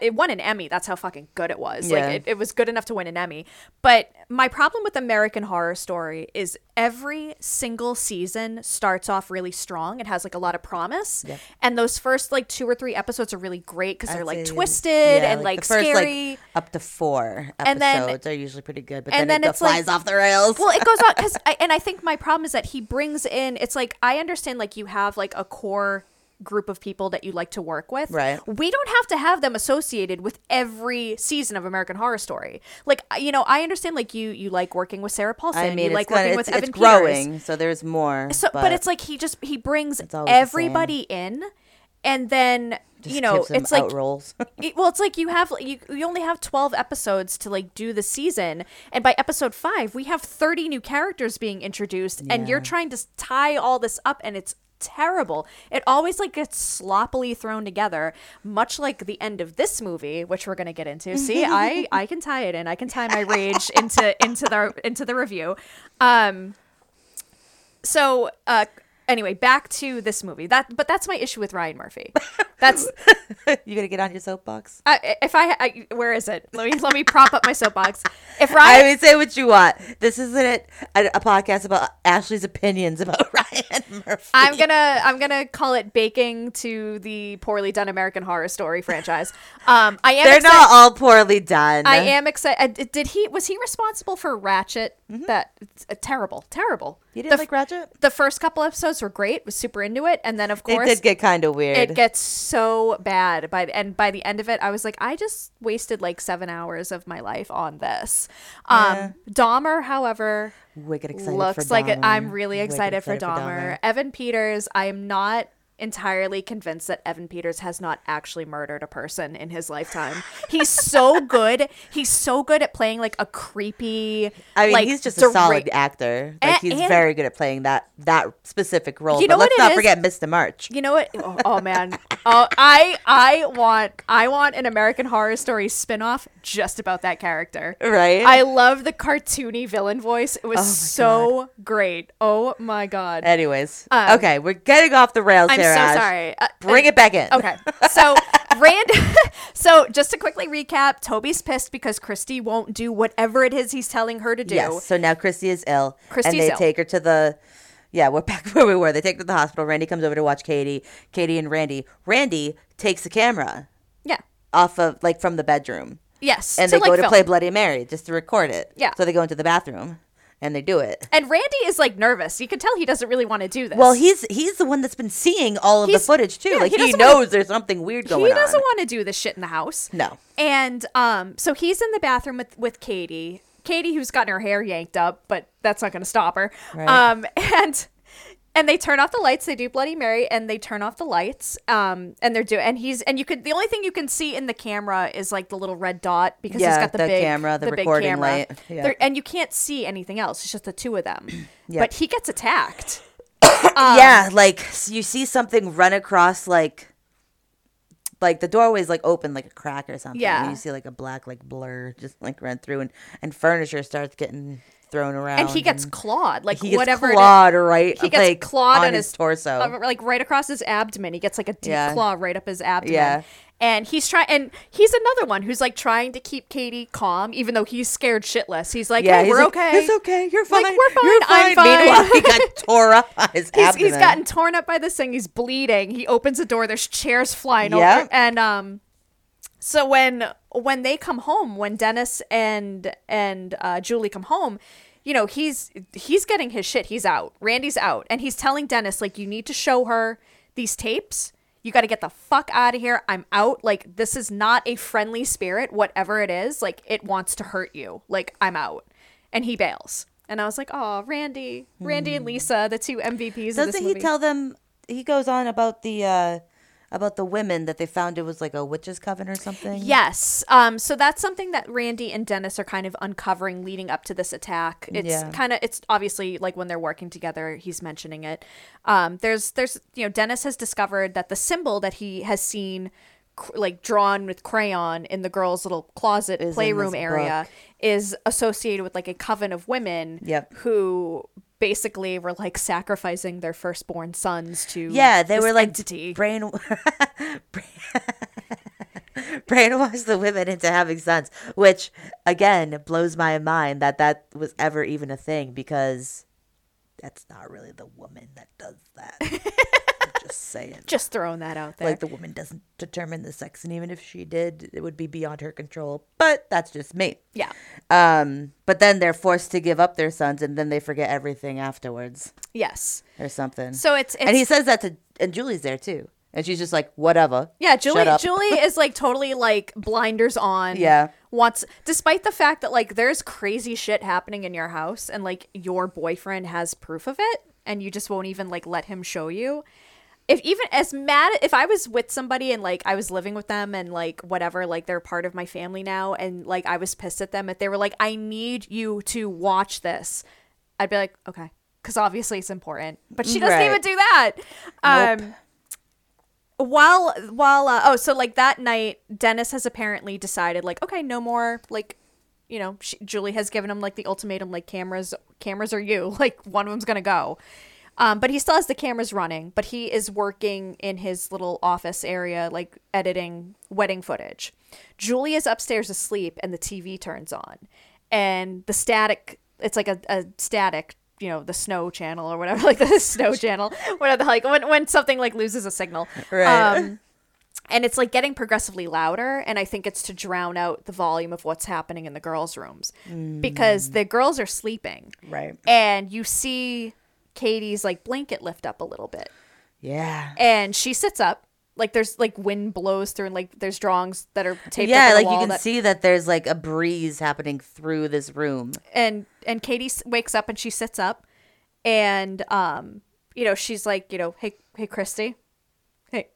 it won an Emmy. That's how fucking good it was. Yeah. Like, it was good enough to win an Emmy. But my problem with American Horror Story is every single season starts off really strong. It has, like, a lot of promise. Yeah. And those first, like, 2 or 3 episodes are really great because they're, like, twisted and, like, scary. First, up to 4 episodes are usually pretty good. But then it flies off the rails. Well, it goes on. And I think my problem is that he brings in, it's like, I understand, like, you have, like, a core group of people that you like to work with. Right. We don't have to have them associated with every season of American Horror Story. Like, you know, I understand, like, you like working with Sarah Paulson. I mean, you like working with Evan Peters. It's growing, so there's more. So, but it's like he brings everybody in, and then just, you know, it's like rolls. Well, it's like you have you only have 12 episodes to, like, do the season, and by episode 5 we have 30 new characters being introduced, and you're trying to tie all this up, and it's terrible. It always, like, gets sloppily thrown together, much like the end of this movie, which we're gonna get into. See, I can tie it in. I can tie my rage into the review. So anyway, back to this movie. But that's my issue with Ryan Murphy. That's you gonna get on your soapbox. Where is it? Let me prop up my soapbox. If Ryan, I mean, say what you want. This isn't a podcast about Ashley's opinions about Ryan Murphy. I'm gonna call it baking to the poorly done American Horror Story franchise. They're not all poorly done. I am excited. Was he responsible for Ratchet? Mm-hmm. That's terrible. You didn't like Ratchet? The first couple episodes were great. Was super into it, and then of course it did get kind of weird. It gets so bad by the end of it. I was like, I just wasted like 7 hours of my life on this. Dahmer, however, wicked excited looks for like it. I'm really excited for Dahmer. Evan Peters, I am not entirely convinced that Evan Peters has not actually murdered a person in his lifetime. He's so good. He's so good at playing like a creepy. I mean, like, he's just a solid actor. Like, he's very good at playing that specific role. You know, but let's not forget Mr. March. You know what? Oh man. Oh, I want an American Horror Story spinoff just about that character. Right. I love the cartoony villain voice. It was so great. Oh my god. Anyways, okay, we're getting off the rails here. So sorry. Bring it back in. Okay. So So just to quickly recap, Toby's pissed because Christy won't do whatever it is he's telling her to do. Yes. So now Christy is ill. Take her to the we're back where we were. They take her to the hospital. Randy comes over to watch Katie and Randy. Randy takes the camera. Yeah. off of, like, from the bedroom. Yes. And they go to play Bloody Mary just to record it. Yeah. So they go into the bathroom and they do it. And Randy is, like, nervous. You can tell he doesn't really want to do this. Well, he's the one that's been seeing all of the footage, too. Yeah, like, he knows there's something weird going on. He doesn't want to do this shit in the house. No. And so he's in the bathroom with Katie. Katie, who's gotten her hair yanked up, but that's not going to stop her. Right. And they turn off the lights. They do Bloody Mary, and they turn off the lights. The only thing you can see in the camera is like the little red dot because he's got the big recording camera. Light. Yeah. And you can't see anything else. It's just the two of them. Yep. But he gets attacked. Like you see something run across like the doorway's like open like a crack or something. Yeah, and you see like a black like blur just like run through, and furniture starts getting thrown around, and he gets clawed, like he gets whatever clawed right. He gets like, clawed on his torso, like right across his abdomen. He gets like a deep claw right up his abdomen. Yeah, and he's another one who's like trying to keep Katie calm, even though he's scared shitless. He's like, hey, we're okay. It's okay. You're fine. Like, we're fine. You're fine. I'm fine. Meanwhile, he got tore up by his abdomen. He's gotten torn up by this thing. He's bleeding. He opens the door. There's chairs flying over, and so when they come home, when Dennis and Julie come home, you know, he's getting his shit. He's out. Randy's out. And he's telling Dennis, like, you need to show her these tapes. You got to get the fuck out of here. I'm out. Like, this is not a friendly spirit. Whatever it is, like, it wants to hurt you. Like, I'm out. And he bails. And I was like, oh, Randy and Lisa, the two MVPs of this movie. Doesn't he tell them, he goes on about the women that they found it was like a witch's coven or something? Yes. So that's something that Randy and Dennis are kind of uncovering leading up to this attack. It's it's obviously like when they're working together, he's mentioning it. There's you know, Dennis has discovered that the symbol that he has seen like drawn with crayon in the girl's little closet playroom area is associated with like a coven of women who basically were like sacrificing their firstborn sons to they were like entity. Brainwash the women into having sons, which again blows my mind that was ever even a thing, because that's not really the woman that does that. Just saying. Just throwing that out there. Like, the woman doesn't determine the sex, and even if she did, it would be beyond her control. But that's just me. Yeah. But then they're forced to give up their sons, and then they forget everything afterwards. Yes. Or something. So it's and he says that to, and Julie's there too, and she's just like, whatever. Yeah, Julie is like totally like blinders on. Yeah. Despite the fact that like there's crazy shit happening in your house, and like your boyfriend has proof of it, and you just won't even like let him show you. If I was with somebody and like I was living with them and like whatever, like they're part of my family now, and like I was pissed at them if they were like, I need you to watch this, I'd be like, okay, because obviously it's important. But she doesn't even do that. Nope. So like that night, Dennis has apparently decided like, okay, no more like, you know, Julie has given him like the ultimatum, like cameras are you, like one of them's gonna go. But he still has the cameras running, but he is working in his little office area, like editing wedding footage. Julie is upstairs asleep, and the TV turns on, and the static, it's like a static, you know, the snow channel or whatever, like the snow channel, whatever, like when something like loses a signal. Right. And it's like getting progressively louder, and I think it's to drown out the volume of what's happening in the girls' rooms, because the girls are sleeping. Right. And you see Katie's like blanket lift up a little bit, and she sits up, like there's like wind blows through, and like there's drawings that are taped up on the wall, you can see that there's like a breeze happening through this room, and Katie wakes up and she sits up, and you know, she's like, you know, hey Christy hey,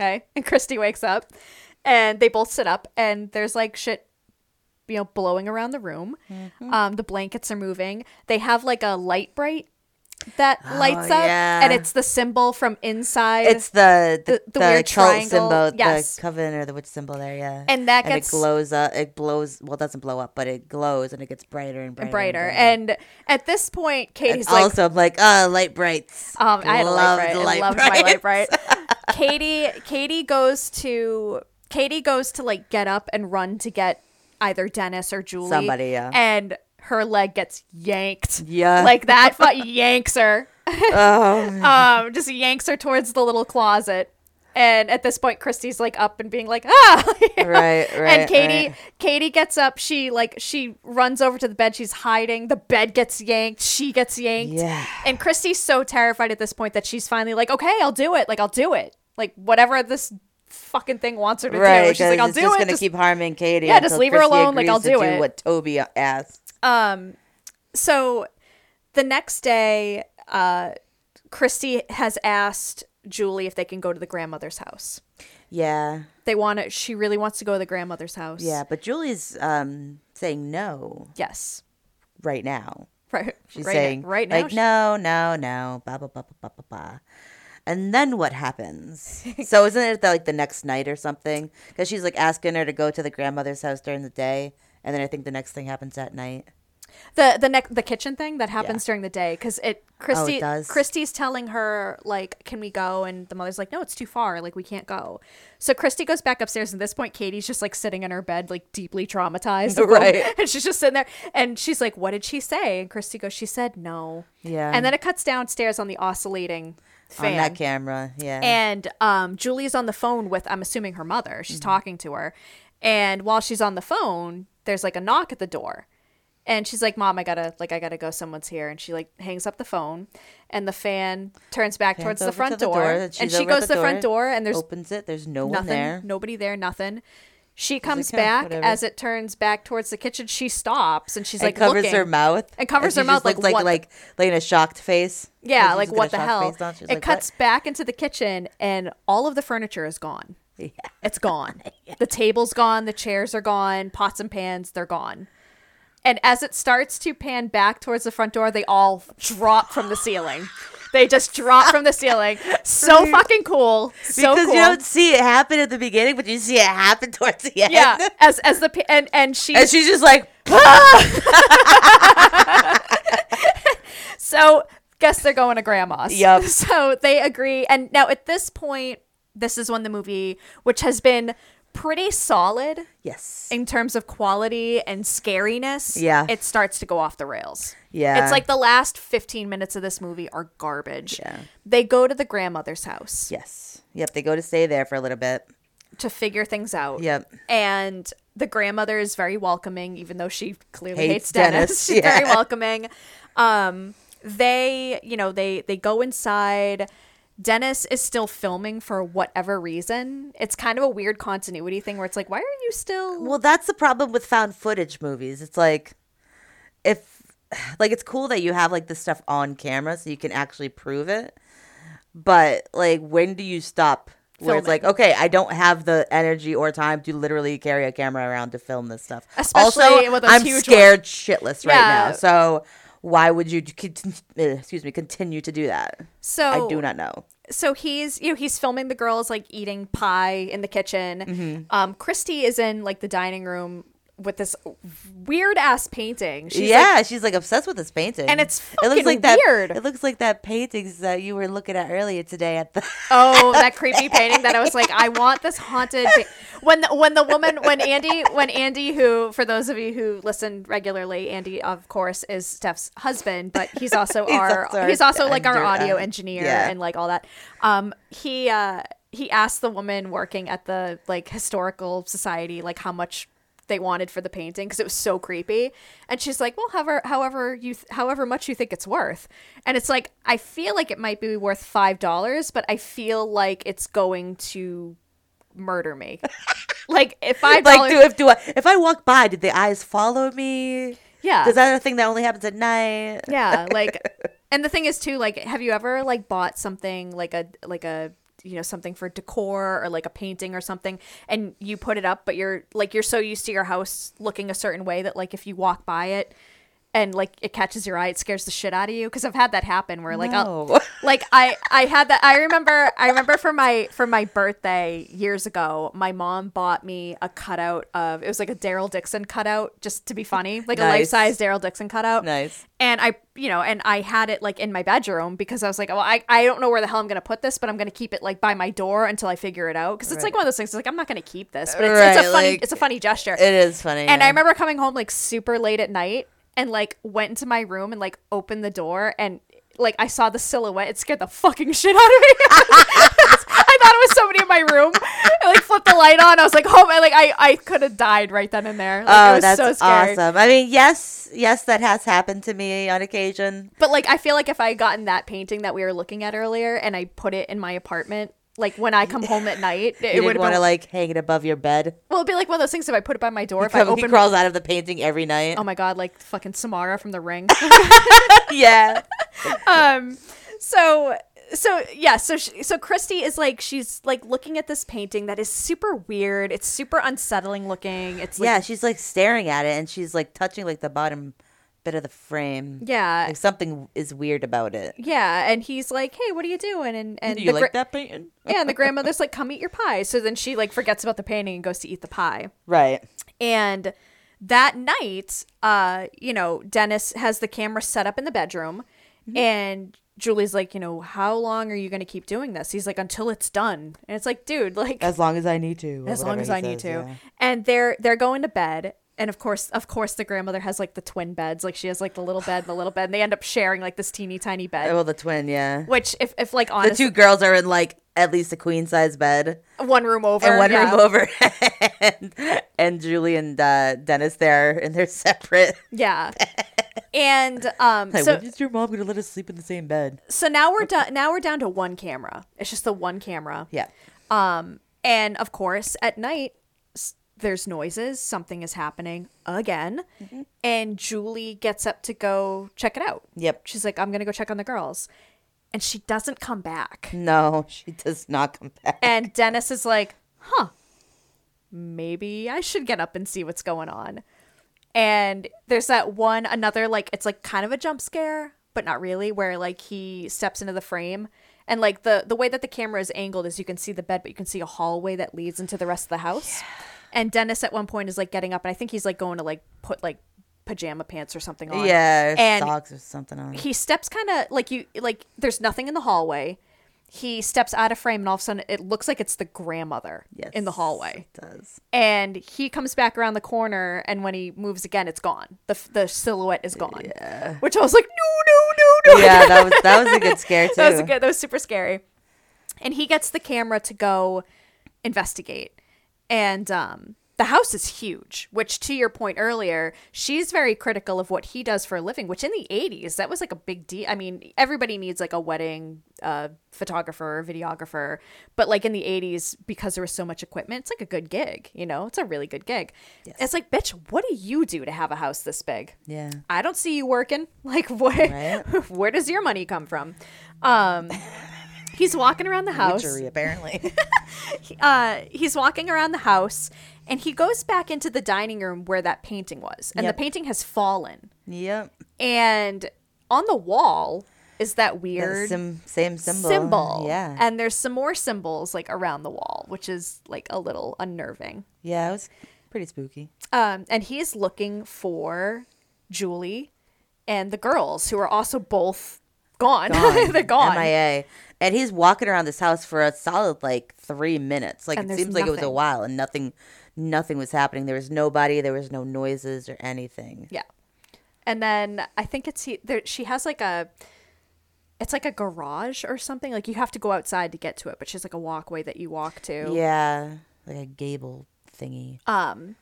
and Christy wakes up, and they both sit up, and there's like shit, you know, blowing around the room. The blankets are moving. They have like a light bright that lights up, and it's the symbol from inside. It's the weird triangle symbol, the coven or the witch symbol there. Yeah, and that it glows up. It glows. Well, it doesn't blow up, but it glows, and it gets brighter and brighter. And at this point, Katie's and also like, light brights. I love my light bright. Katie goes to like get up and run to get either Dennis or Julie. Somebody, and her leg gets yanked. Yeah. Like that yanks her. Just yanks her towards the little closet. And at this point, Christy's like up and being like, ah, you know? Right. And Katie gets up. She runs over to the bed. She's hiding. The bed gets yanked. She gets yanked. Yeah. And Christy's so terrified at this point that she's finally like, okay, I'll do it. Like whatever this fucking thing wants her to do. She's like, I'll do it. Just gonna keep harming Katie. Yeah, just leave her alone. Like, I'll do it. What Toby asked. So the next day, Christy has asked Julie if they can go to the grandmother's house. Yeah. She really wants to go to the grandmother's house. Yeah, but Julie's saying no. Yes. Right now. Right. She's saying right now. Like, no, blah, blah, blah, blah, blah, blah. And then what happens? So isn't it like the next night or something? Because she's like asking her to go to the grandmother's house during the day. And then I think the next thing happens at night. The kitchen thing that happens during the day, because Christy's telling her like, can we go, and the mother's like, no, it's too far, like we can't go. So Christy goes back upstairs, and at this point Katie's just like sitting in her bed like deeply traumatized, right, and she's just sitting there and she's like, what did she say? And Christy goes, she said no. Yeah. And then it cuts downstairs on the oscillating fan. On that camera. Yeah. And Julie's on the phone with, I'm assuming, her mother. She's talking to her, and while she's on the phone there's like a knock at the door. And she's like, Mom, I gotta go. Someone's here. And she like hangs up the phone, and the fan turns back towards the front door. And she goes to the front door, and opens it. There's no one there. Nobody there. Nothing. She comes back as it turns back towards the kitchen. She stops, and she's like, covers her mouth, and covers her mouth, like in a shocked face. Yeah, like what the hell? It cuts back into the kitchen, and all of the furniture is gone. Yeah. It's gone. The table's gone. The chairs are gone. Pots and pans, they're gone. And as it starts to pan back towards the front door, they all drop from the ceiling. They just drop from the ceiling. So fucking cool. So because cool. You don't see it happen at the beginning, but you see it happen towards the end. Yeah. As the and she's just like. So guess they're going to grandma's. Yep. So they agree, and now at this point, this is when the movie, which has been pretty solid, yes, in terms of quality and scariness, yeah, it starts to go off the rails. Yeah, it's like the last 15 minutes of this movie are garbage. Yeah. They go to the grandmother's house. Yes. Yep. They go to stay there for a little bit to figure things out. Yep. And the grandmother is very welcoming, even though she clearly hates Dennis. She's very welcoming. They go inside. Dennis is still filming for whatever reason. It's kind of a weird continuity thing where it's like, why are you still... Well, that's the problem with found footage movies. It's like, it's cool that you have like this stuff on camera so you can actually prove it. But like, when do you stop filming? Where it's like, okay, I don't have the energy or time to literally carry a camera around to film this stuff. Especially also, with I'm huge scared ones. Shitless right now. So... why would you continue to do that? So I do not know. So he's filming the girls like eating pie in the kitchen. Mm-hmm. Christy is in like the dining room with this weird ass painting. She's like obsessed with this painting, and it's fucking weird. It looks like that paintings that you were looking at earlier today at the. Oh, that creepy painting that I was like, I want this haunted. When Andy, who for those of you who listen regularly, Andy of course is Stef's husband, but he's also our audio engineer and like all that. He asked the woman working at the like historical society like how much they wanted for the painting because it was so creepy, and she's like, well, however much you think it's worth. And it's like, I feel like it might be worth $5, but I feel like it's going to murder me. Like if I like if I walk by, did the eyes follow me? Yeah. Is that a thing that only happens at night? Yeah. Like, and the thing is too, like, have you ever like bought something like a you know, something for decor or like a painting or something, and you put it up, but you're so used to your house looking a certain way that like if you walk by it and like it catches your eye, it scares the shit out of you? Because I've had that happen where like I had that. I remember for my birthday years ago, my mom bought me a cutout of, it was like a Daryl Dixon cutout, just to be funny, like nice. A life-size Daryl Dixon cutout. Nice. And I had it like in my bedroom because I was like, well, I don't know where the hell I'm going to put this, but I'm going to keep it like by my door until I figure it out. Because it's like one of those things, it's like, I'm not going to keep this, but it's a funny gesture. It is funny. And yeah. I remember coming home like super late at night and like went into my room and like opened the door and like I saw the silhouette. It scared the fucking shit out of me. I thought it was somebody in my room. I like flipped the light on. I was like, oh my, like I could have died right then and there. Like, oh, it was that's so scary. Awesome. I mean, yes, that has happened to me on occasion. But like, I feel like if I had gotten that painting that we were looking at earlier and I put it in my apartment, like when I come home at night, it would want to like hang it above your bed. Well, it'd be like one of those things if I put it by my door. He crawls out of the painting every night. Oh my god, like fucking Samara from The Ring. Yeah. So Christy is like, she's like looking at this painting that is super weird. It's super unsettling looking. It's like, yeah, she's like staring at it and she's like touching like the bottom bit of the frame. Yeah, like something is weird about it. Yeah, and he's like, hey, what are you doing? And do you like that painting? Yeah, and the grandmother's like, come eat your pie. So then she like forgets about the painting and goes to eat the pie. Right. And that night, Dennis has the camera set up in the bedroom. Mm-hmm. And Julie's like, how long are you going to keep doing this? He's like, until it's done. And it's like, dude, like as long as I need to. As long as I need to. Yeah. And they're going to bed. And of course, the grandmother has like the twin beds. Like she has like the little bed, and they end up sharing like this teeny tiny bed. Well, the twin, yeah. Which, if like honestly, the two girls are in like at least a queen size bed, one room over, and Julie and Dennis there, and they're separate. Yeah, and so when is your mom gonna let us sleep in the same bed? So now we're done. Now we're down to one camera. It's just the one camera. Yeah. And of course, at night, there's noises, something is happening again. Mm-hmm. And Julie gets up to go check it out. Yep. She's like, I'm going to go check on the girls. And she doesn't come back. No, she does not come back. And Dennis is like, maybe I should get up and see what's going on. And there's that another, like, it's like kind of a jump scare, but not really, where like he steps into the frame. And like the way that the camera is angled is you can see the bed, but you can see a hallway that leads into the rest of the house. Yeah. And Dennis at one point is like getting up, and I think he's like going to like put like pajama pants or something on. Yeah, and socks or something on. He steps kind of like there's nothing in the hallway. He steps out of frame, and all of a sudden it looks like it's the grandmother in the hallway. It does. And he comes back around the corner, and when he moves again, it's gone. The silhouette is gone. Yeah. Which I was like, no. Yeah, that was a good scare too. That was super scary. And he gets the camera to go investigate. And the house is huge, which to your point earlier, she's very critical of what he does for a living, which in the 80s, that was like a big deal. I mean, everybody needs like a wedding photographer or videographer. But like in the 80s, because there was so much equipment, it's like a good gig. It's a really good gig. Yes. It's like, bitch, what do you do to have a house this big? Yeah. I don't see you working. Like, what? Right. Where does your money come from? He's walking around the house. Witchery, apparently. He's walking around the house, and he goes back into the dining room where that painting was. And the painting has fallen. Yep. And on the wall is that weird same symbol. Yeah. And there's some more symbols like around the wall, which is like a little unnerving. Yeah, it was pretty spooky. And he is looking for Julie and the girls, who are also both gone. They're gone. MIA. And he's walking around this house for a solid like 3 minutes. Like, it seems like it was a while, and nothing was happening. There was nobody. There was no noises or anything. Yeah. And then I think she has like it's like a garage or something. Like, you have to go outside to get to it, but she's like a walkway that you walk to. Yeah. Like a gable thingy.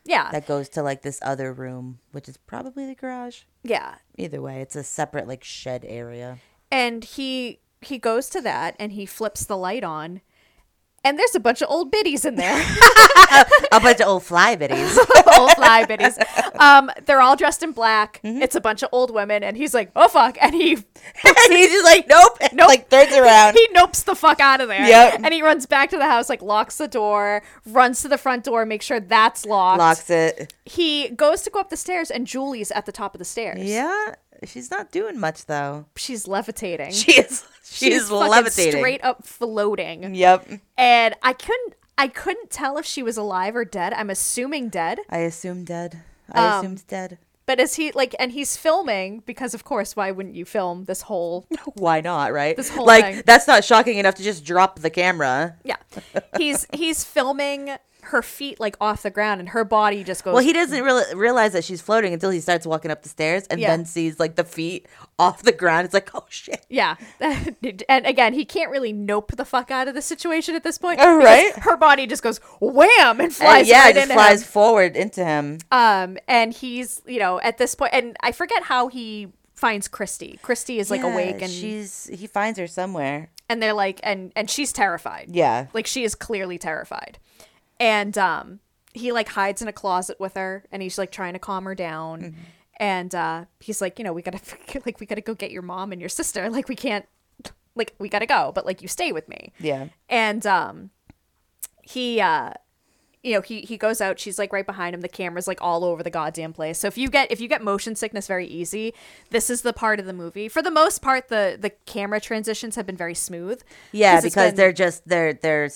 Yeah. That goes to like this other room, which is probably the garage. Yeah. Either way, it's a separate like shed area. And he goes to that, and he flips the light on, and there's a bunch of old biddies in there. A bunch of old fly biddies. They're all dressed in black. Mm-hmm. It's a bunch of old women, and he's like, oh, fuck. And he's just like, nope. Like, turns around. He nopes the fuck out of there. Yep. And he runs back to the house, like, locks the door, runs to the front door, makes sure that's locked. Locks it. He goes to go up the stairs, and Julie's at the top of the stairs. Yeah. She's not doing much, though. She's levitating. She's levitating. Straight up floating. Yep. And I couldn't tell if she was alive or dead. I'm assuming dead. I assumed dead. But is he like, and he's filming because, of course, why wouldn't you film this whole? Why not, right? This whole thing. That's not shocking enough to just drop the camera. Yeah. He's filming her feet like off the ground and her body just goes. Well, he doesn't realize that she's floating until he starts walking up the stairs and then sees like the feet off the ground. It's like, oh shit. Yeah. And again, he can't really nope the fuck out of the situation at this point. All right. Her body just goes wham and flies right into him. Yeah, just flies forward into him. And he's, you know, at this point, and I forget how he finds Christy. Christy is like awake and he finds her somewhere. And they're like, and she's terrified. Yeah. Like she is clearly terrified. And he like hides in a closet with her and he's like trying to calm her down. Mm-hmm. And he's like, you know, we gotta go get your mom and your sister. Like we can't, like we gotta go, but like you stay with me. Yeah. And he goes out. She's like right behind him. The camera's like all over the goddamn place. So if you get motion sickness very easy, this is the part of the movie. For the most part, the camera transitions have been very smooth. Yeah, because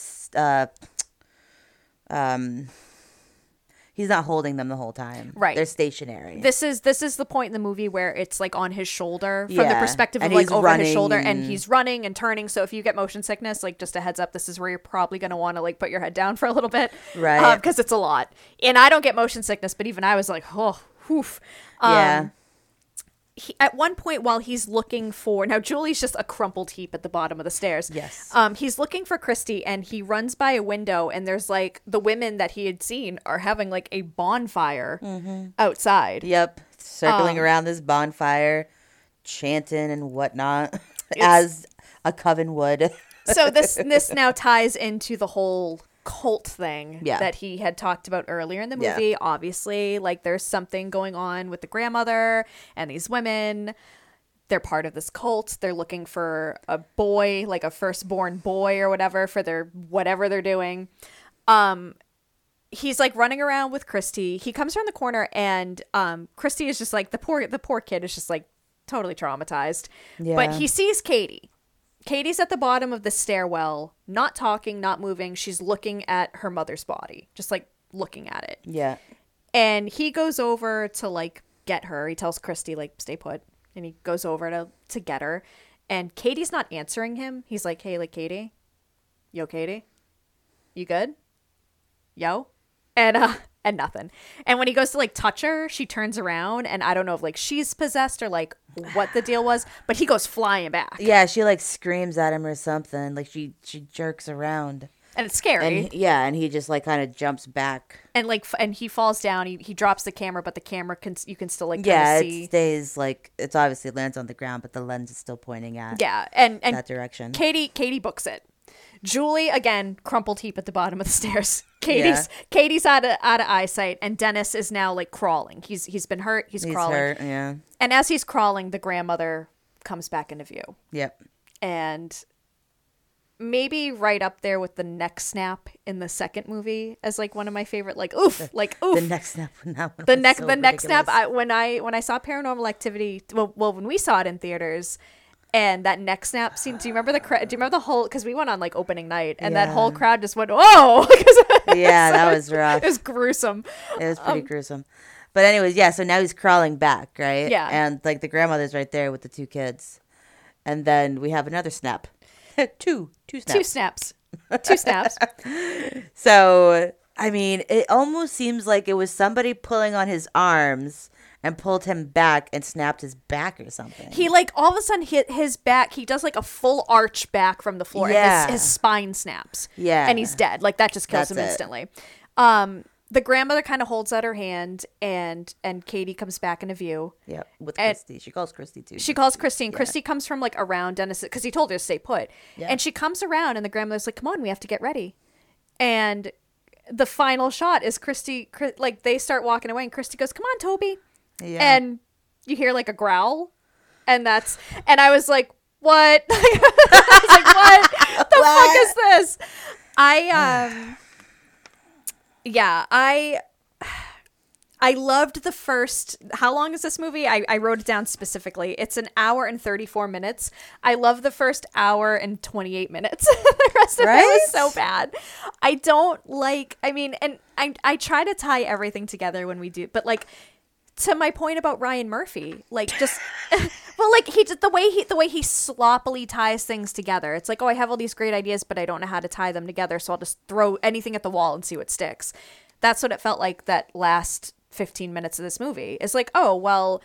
he's not holding them the whole time. Right. They're stationary. This is the point in the movie where it's like on his shoulder from the perspective of like over his shoulder and he's running and turning. So if you get motion sickness, like just a heads up, this is where you're probably going to want to like put your head down for a little bit. Right. Because it's a lot. And I don't get motion sickness, but even I was like, oh, woof. Yeah. He, at one point while he's looking for... Now, Julie's just a crumpled heap at the bottom of the stairs. Yes. He's looking for Christy, and he runs by a window, and there's, like, the women that he had seen are having, like, a bonfire outside. Yep. Circling around this bonfire, chanting and whatnot, as a coven would. So this now ties into the whole cult thing that he had talked about earlier in the movie. Yeah. Obviously, like there's something going on with the grandmother and these women. They're part of this cult. They're looking for a boy, like a firstborn boy or whatever, for their whatever they're doing. He's like running around with Christy. He comes around the corner and Christy is just like the poor kid is just like totally traumatized. Yeah. But he sees Katie. Katie's at the bottom of the stairwell, not talking, not moving. She's looking at her mother's body, just like looking at it. Yeah. And he goes over to like get her. He tells Christy like stay put, and he goes over to get her. And Katie's not answering him. He's like, hey, like Katie, yo, Katie, you good? Yo, and nothing. And when he goes to like touch her, she turns around, and I don't know if like she's possessed or like what the deal was, but he goes flying back. Yeah, she like screams at him or something. Like she jerks around, and it's scary. And he just like kind of jumps back, and like and he falls down. He drops the camera, but the camera you can still like see. It stays like it's obviously lands on the ground, but the lens is still pointing at and that direction. Katie books it. Julie, again, crumpled heap at the bottom of the stairs. Katie's out of eyesight, and Dennis is now like crawling. He's been hurt. He's crawling. Hurt, yeah. And as he's crawling, the grandmother comes back into view. Yep. And maybe right up there with the neck snap in the second movie as like one of my favorite like oof. The neck snap when that one. The neck snap. When I saw Paranormal Activity, well when we saw it in theaters. And that neck snap scene. Do you remember the whole? Because we went on like opening night, and that whole crowd just went, "Oh!" Yeah, that was rough. It was gruesome. It was pretty gruesome. But anyways, yeah. So now he's crawling back, right? Yeah. And like the grandmother's right there with the two kids, and then we have another snap. Two snaps. So I mean, it almost seems like it was somebody pulling on his arms. And pulled him back and snapped his back or something. He like all of a sudden hit his back. He does like a full arch back from the floor. Yeah. And his spine snaps. Yeah. And he's dead. Like that just kills him instantly. The grandmother kind of holds out her hand and Katie comes back into view. Yeah. With Christy. She calls Christy too. She calls Christy. And Christy comes from like around Dennis because he told her to stay put. Yeah. And she comes around and the grandmother's like, come on, we have to get ready. And the final shot is Christy. Like they start walking away and Christy goes, come on, Toby. Yeah. And you hear like a growl, and I was like, "What?" I was like, "What the fuck is this?" I loved the first. How long is this movie? I wrote it down specifically. It's an hour and 34 minutes. I love the first hour and 28 minutes. The rest of it was so bad. I don't like. I mean, and I try to tie everything together when we do, but like. To my point about Ryan Murphy, like just Well, like he just the way he sloppily ties things together. It's like, oh, I have all these great ideas, but I don't know how to tie them together, so I'll just throw anything at the wall and see what sticks. That's what it felt like that last 15 minutes of this movie. It's like, oh, well,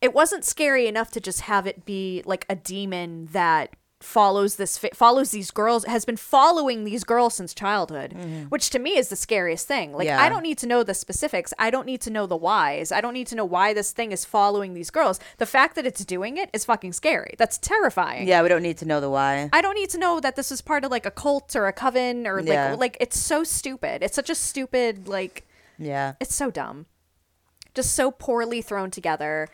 it wasn't scary enough to just have it be like a demon that follows these girls, has been following these girls since childhood, which to me is the scariest thing. Like, yeah. I don't need to know the specifics. I don't need to know the whys. I don't need to know why this thing is following these girls. The fact that it's doing it is fucking scary. That's terrifying. Yeah, we don't need to know the why. I don't need to know that this is part of like a cult or a coven or like it's so stupid. It's such a stupid, like, yeah, it's so dumb. Just so poorly thrown together.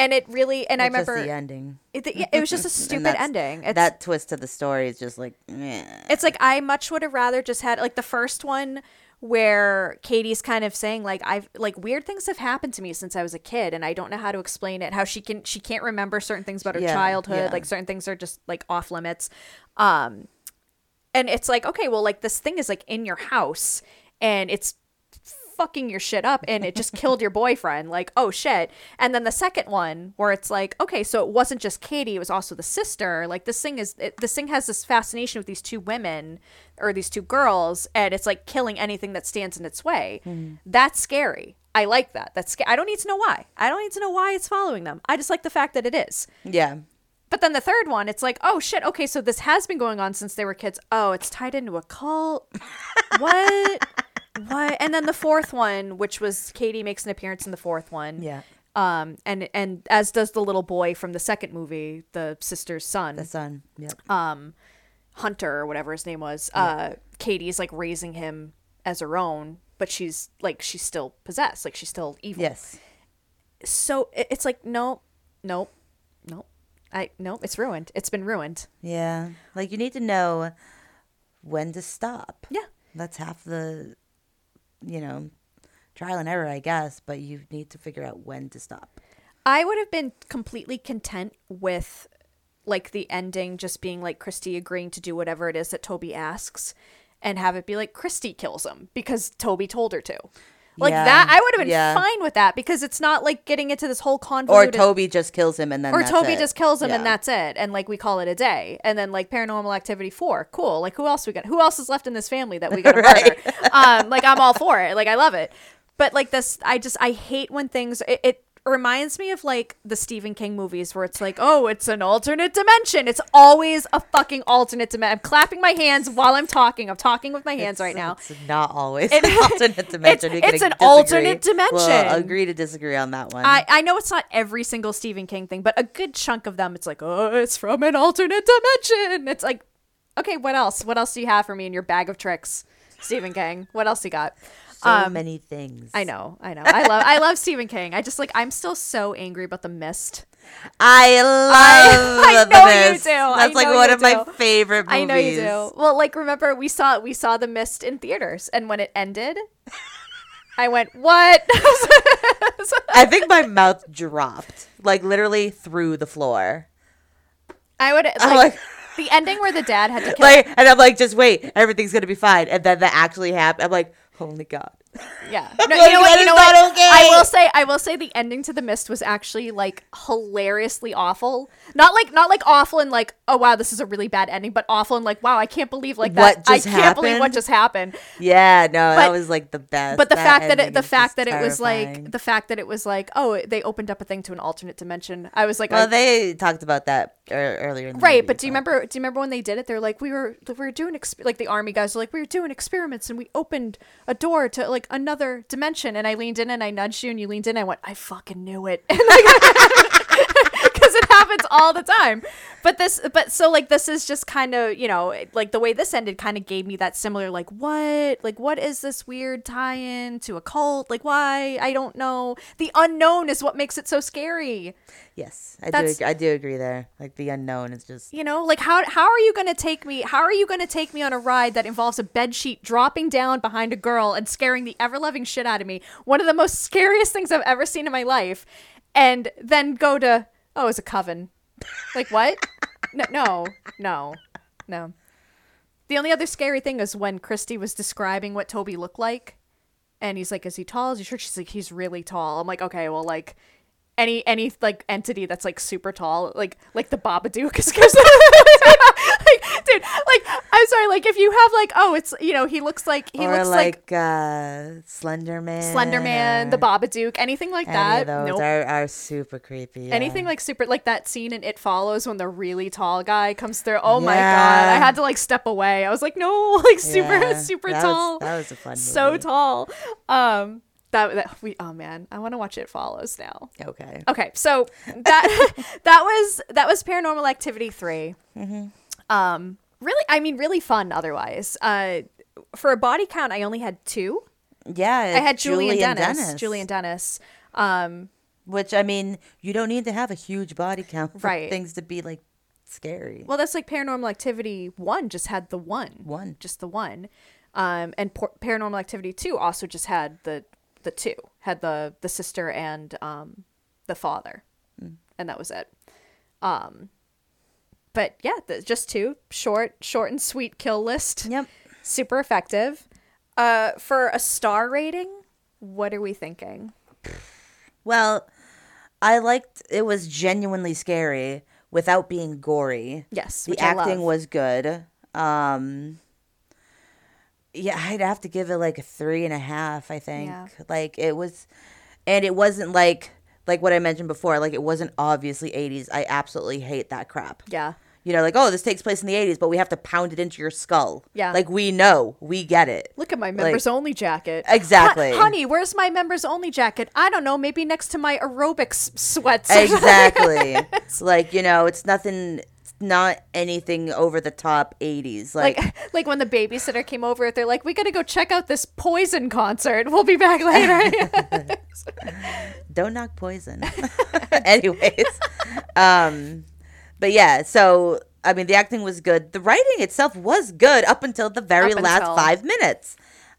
And it really, and I remember just the ending. It was just a stupid ending. That twist to the story is just like, meh. It's like I much would have rather just had like the first one where Katie's kind of saying like I've like weird things have happened to me since I was a kid and I don't know how to explain it. How she can't remember certain things about her childhood. Yeah. Like certain things are just like off limits. And it's like, okay, well, like this thing is like in your house and it's fucking your shit up and it just killed your boyfriend, like, oh shit. And then the second one where it's like, okay, so it wasn't just Katie, it was also the sister. Like this thing has this fascination with these two women or these two girls and it's like killing anything that stands in its way. That's scary. I like that. That's I don't need to know why. I don't need to know why it's following them. I just like the fact that it is. Yeah. But then the third one, it's like, oh shit, okay, so this has been going on since they were kids. Oh, it's tied into a cult. What? And then the fourth one, which was Katie makes an appearance in the fourth one. Yeah. And as does the little boy from the second movie, the sister's son. The son. Yeah. Hunter or whatever his name was. Yeah. Katie's like raising him as her own, but she's still possessed. Like she's still evil. Yes. So it's like, no, it's ruined. It's been ruined. Yeah. Like you need to know when to stop. Yeah. That's half the, trial and error, I guess, but you need to figure out when to stop. I would have been completely content with, like, the ending just being, like, Christy agreeing to do whatever it is that Toby asks and have it be, like, Christy kills him because Toby told her to. Like, that, I would have been fine with that because it's not, like, getting into this whole convoluted... Or Toby just kills him and then that's it. Or Toby just kills him and that's it. And, like, we call it a day. And then, like, Paranormal Activity 4. Cool. Like, who else is left in this family that we got to murder? Like, I'm all for it. Like, I love it. But, like, this... I hate when things... It reminds me of, like, the Stephen King movies where it's like, oh, it's an alternate dimension. It's always a fucking alternate dimension. I'm clapping my hands while I'm talking. I'm talking with my hands right now. It's not always an alternate dimension. It's an alternate dimension. We'll agree to disagree on that one. I know it's not every single Stephen King thing, but a good chunk of them, it's like, oh, it's from an alternate dimension. It's like, okay, what else? What else do you have for me in your bag of tricks, Stephen King? What else you got? So many things. I know. I love Stephen King. I just like, I'm still so angry about The Mist. I love The Mist. You do. That's like one of my favorite movies. I know you do. Well, like, remember we saw The Mist in theaters, and when it ended, I went, what? I think my mouth dropped, like literally through the floor. I would like. The ending where the dad had to kill him. And I'm like, just wait, everything's gonna be fine. And then that actually happened. I'm like, holy God. Yeah. No, you know what? Okay. I will say the ending to The Mist was actually like hilariously awful. Not like awful and like, oh wow, this is a really bad ending, but awful and like, wow, I can't believe like that. I can't believe what just happened. Yeah, no, that was like the best. But the fact that it was like, oh, they opened up a thing to an alternate dimension. I was like, well, they talked about that earlier in the movie, but do you remember when they did it? They're like, we were doing like the army guys were like, we were doing experiments and we opened a door to like another dimension, and I leaned in and I nudged you and you leaned in and I went, I fucking knew it, because it happens all the time. But so like this is just kind of, like the way this ended kind of gave me that similar like what is this weird tie-in to a cult? Like, why? I don't know. The unknown is what makes it so scary. Yes, I do agree there. Like the unknown is just like how are you gonna take me? How are you gonna take me on a ride that involves a bedsheet dropping down behind a girl and scaring the ever-loving shit out of me? One of the most scariest things I've ever seen in my life, and then go to it's a coven. Like, what? No. The only other scary thing is when Christy was describing what Toby looked like, and he's like, is he tall? Is he short? She's like, he's really tall. I'm like, okay, well, like, any like entity that's like super tall, like the Babadook is like, dude, like, I'm sorry, like if you have like, oh, it's, you know, he looks like he looks like Slenderman, the Babadook, anything like that. Those nope. are super creepy. Yeah. Anything like super, like that scene in It Follows when the really tall guy comes through. Oh yeah. My god, I had to like step away. I was like, no, like super yeah, super that tall. That was a fun movie. So tall. Oh man, I want to watch It Follows now. Okay. So that that was Paranormal Activity 3. Mm-hmm. Really fun. Otherwise, for a body count, I only had 2. Yeah, I had Julie and Dennis. Julie and Dennis. Which I mean, you don't need to have a huge body count for things to be like scary. Well, that's like Paranormal Activity 1 just had the one, just the one, and Paranormal Activity 2 also just had the 2, had the sister and the father, and that was it. But yeah, just 2, short and sweet kill list. Yep, super effective. For a star rating, what are we thinking? Well, I liked it was genuinely scary without being gory. Yes, the acting was good. Yeah, I'd have to give it like a 3.5, I think. Yeah. Like it was, and it wasn't like what I mentioned before, like it wasn't obviously 80s. I absolutely hate that crap. Yeah. You know, like, oh, this takes place in the 80s, but we have to pound it into your skull. Yeah. Like, we know. We get it. Look at my members only jacket. Exactly. Honey, where's my members only jacket? I don't know. Maybe next to my aerobics sweats. Exactly. Like, you know, it's nothing... Not anything over the top 80s. Like when the babysitter came over, they're like, we got to go check out this Poison concert. We'll be back later. Don't knock Poison. Anyways. But yeah, so, I mean, the acting was good. The writing itself was good up until the very last 5 minutes.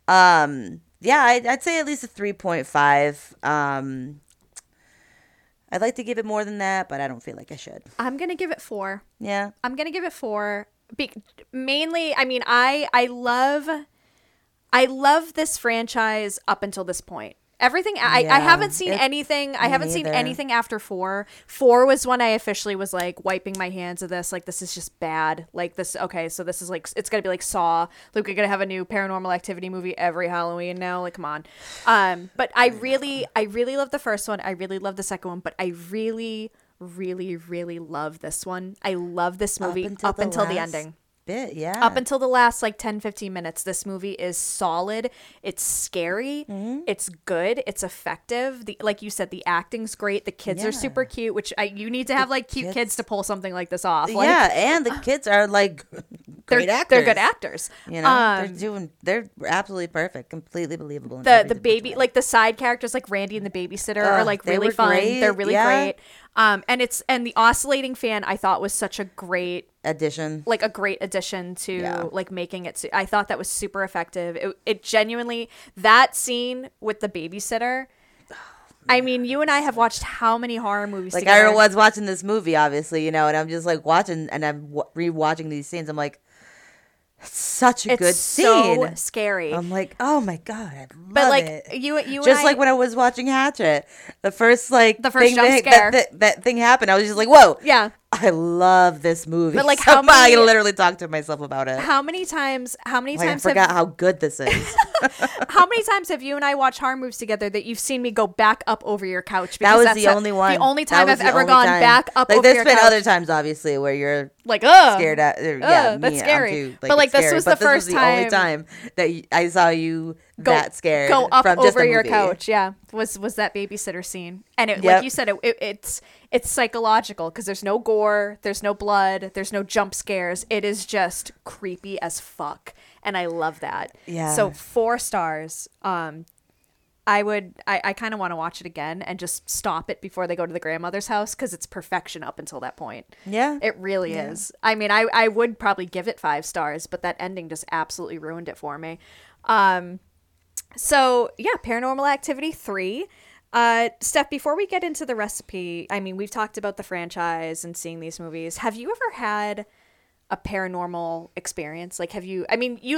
Yeah, I'd say at least a 3.5. I'd like to give it more than that, but I don't feel like I should. I'm going to give it 4. Yeah. I'm going to give it 4. Mainly, I mean, I love this franchise up until this point. Everything, I haven't seen anything. I haven't seen anything after 4. 4 was when I officially was like wiping my hands of this. Like, this is just bad. Like this. Okay, so this is like, it's going to be like Saw. Like, we're going to have a new Paranormal Activity movie every Halloween now. Like, come on. But I really love the first one. I really love the second one. But I really, really, really love this one. I love this movie up until the ending. Bit, yeah. Up until the last like 10-15 minutes, this movie is solid. It's scary. Mm-hmm. It's good. It's effective. Like you said, the acting's great. The kids are super cute, which you need to have like cute kids to pull something like this off. Like, yeah, and the kids are like great actors. They're good actors. You know, they're absolutely perfect, completely believable. The baby, like the side characters, like Randy and the babysitter, are like really fun. Great. They're really great. And the oscillating fan I thought was such a great addition, like a great addition to like making it. I thought that was super effective. It genuinely, that scene with the babysitter. I mean, you and I have watched how many horror movies like together? I was watching this movie, obviously, you know, and I'm just like watching and I'm rewatching these scenes. I'm like, it's such a good scene. It's so scary. I'm like, oh my god, I love it. But like you just like when I was watching Hatchet, the first jump scare, that thing happened. I was just like, whoa, yeah, I love this movie. But like, I literally talked to myself about it. How many times? I forgot how good this is. How many times have you and I watched horror movies together that you've seen me go back up over your couch? Because that was the only one. The only time I've ever gone back up over your couch. There's been other times, obviously, where you're like, scared at. Yeah, that's scary. Too, like, but like this was the only time that I saw you that scared. Go up over your couch. Yeah, was that babysitter scene? And it, like you said, it's psychological because there's no gore, there's no blood, there's no jump scares. It is just creepy as fuck. And I love that. Yeah. So 4 stars. I kind of want to watch it again and just stop it before they go to the grandmother's house because it's perfection up until that point. Yeah. It really is. I mean, I would probably give it 5 stars, but that ending just absolutely ruined it for me. So, yeah, Paranormal Activity 3. Steph, before we get into the recipe, I mean, we've talked about the franchise and seeing these movies. Have you ever had a paranormal experience? Like, you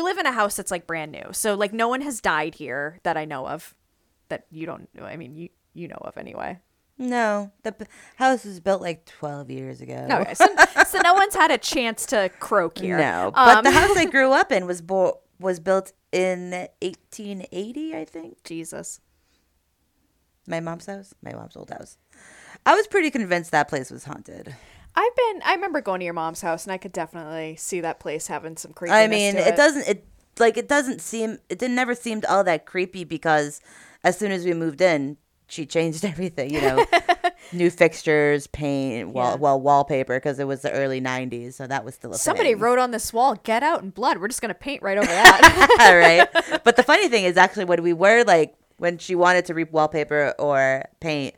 live in a house that's like brand new. So like no one has died here that I know of, that you don't know. I mean, you know of anyway. No, the house was built like 12 years ago. Okay, so no one's had a chance to croak here. No, but the house I grew up in was built in 1880, I think. Jesus. My mom's old house. I was pretty convinced that place was haunted. I remember going to your mom's house, and I could definitely see that place having some creepiness. I mean, to it doesn't. It never seemed all that creepy because as soon as we moved in, she changed everything, you know, new fixtures, paint, wallpaper, because it was the early 90s. So that was still a Somebody thing. Wrote on this wall, "Get out in blood." We're just going to paint right over that. All right. But the funny thing is actually when she wanted to wallpaper or paint,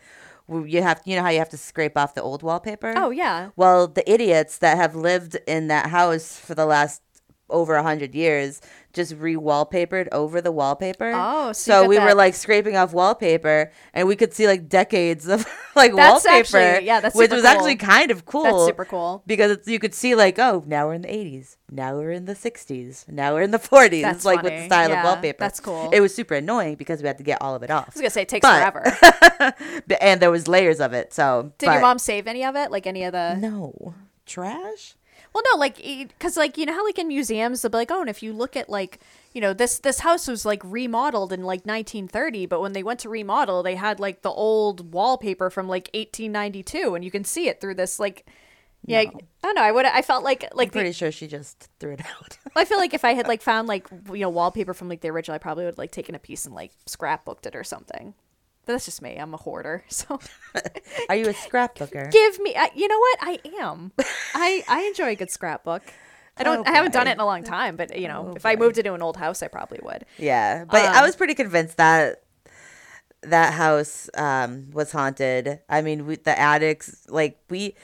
you know how you have to scrape off the old wallpaper? Oh, yeah. Well, the idiots that have lived in that house for the last over 100 years just re-wallpapered over the wallpaper. Oh, so we were like scraping off wallpaper, and we could see like decades of like that's wallpaper. Actually, yeah, that's super which was cool. Actually kind of cool. That's super cool because you could see like, oh, now we're in the 80s, now we're in the 60s, now we're in the 40s. That's like funny. With the style of wallpaper. That's cool. It was super annoying because we had to get all of it off. I was gonna say it takes forever, and there was layers of it. So your mom save any of it? Like any of the no trash? Well, no, like, because, like, you know how, like, in museums, they'll be like, oh, and if you look at, like, you know, this house was, like, remodeled in, like, 1930, but when they went to remodel, they had, like, the old wallpaper from, like, 1892, and you can see it through this, like, yeah, no. I don't know, I felt like... I'm pretty sure she just threw it out. I feel like if I had, like, found, like, you know, wallpaper from, like, the original, I probably would have, like, taken a piece and, like, scrapbooked it or something. But that's just me. I'm a hoarder. So, are you a scrapbooker? Give me. You know what? I am. I enjoy a good scrapbook. I don't. Okay. I haven't done it in a long time. But you know, if I moved into an old house, I probably would. Yeah, but I was pretty convinced that house was haunted. I mean, the attics, like we.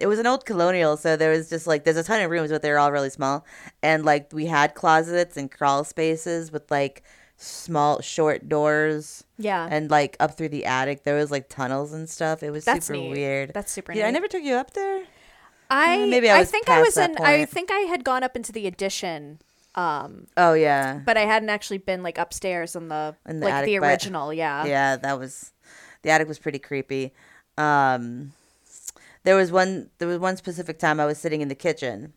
It was an old colonial, so there was just like there's a ton of rooms, but they're all really small, and like we had closets and crawl spaces with like. Small short doors, yeah, and like up through the attic there was like tunnels and stuff. It was that's super neat. Weird. That's super neat. I never took you up there. I think I had gone up into the addition. Oh yeah, but I hadn't actually been like upstairs in the like attic, the original. Yeah, that was the attic was pretty creepy. There was one specific time I was sitting in the kitchen,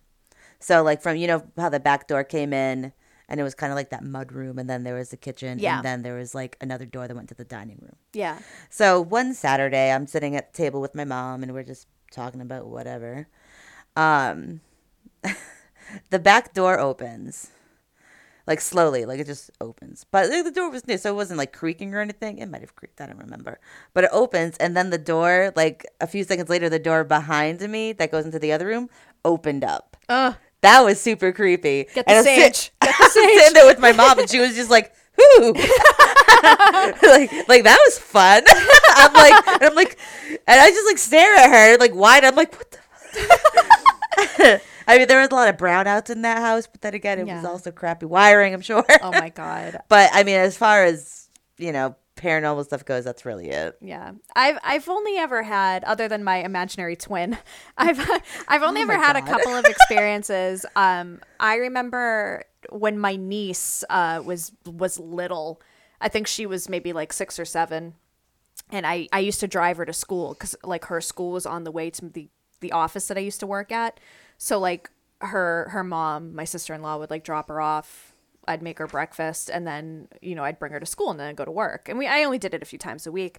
so like from you know how the back door came in. And it was kind of like that mud room, and then there was the kitchen, yeah. And then there was like another door that went to the dining room. Yeah. So one Saturday, I'm sitting at the table with my mom, and we're just talking about whatever. The back door opens, like slowly, like it just opens. But the door was new, so it wasn't like creaking or anything. It might have creaked, I don't remember. But it opens, and then the door, like a few seconds later, the door behind me that goes into the other room opened up. That was super creepy. Get the sage. I was sitting there with my mom, and she was just like, "Whoo!" like that was fun. I'm like, and I just like stare at her like wide. I'm like, what the? I mean, there was a lot of brownouts in that house, but then again, it was also crappy wiring, I'm sure. Oh my god. But I mean, as far as you know, paranormal stuff goes, that's really it. Yeah, I've only ever had, other than my imaginary twin, I've only ever had a couple of experiences. I remember when my niece was little. I think she was maybe like 6 or 7, and I used to drive her to school because like her school was on the way to the office that I used to work at. So like her mom, my sister-in-law, would like drop her off. I'd make her breakfast, and then, you know, I'd bring her to school and then I'd go to work. And I only did it a few times a week.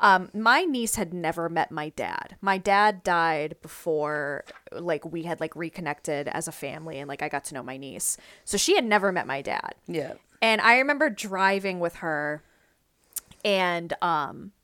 My niece had never met my dad. My dad died before, like, we had, like, reconnected as a family and, like, I got to know my niece. So she had never met my dad. Yeah. And I remember driving with her, and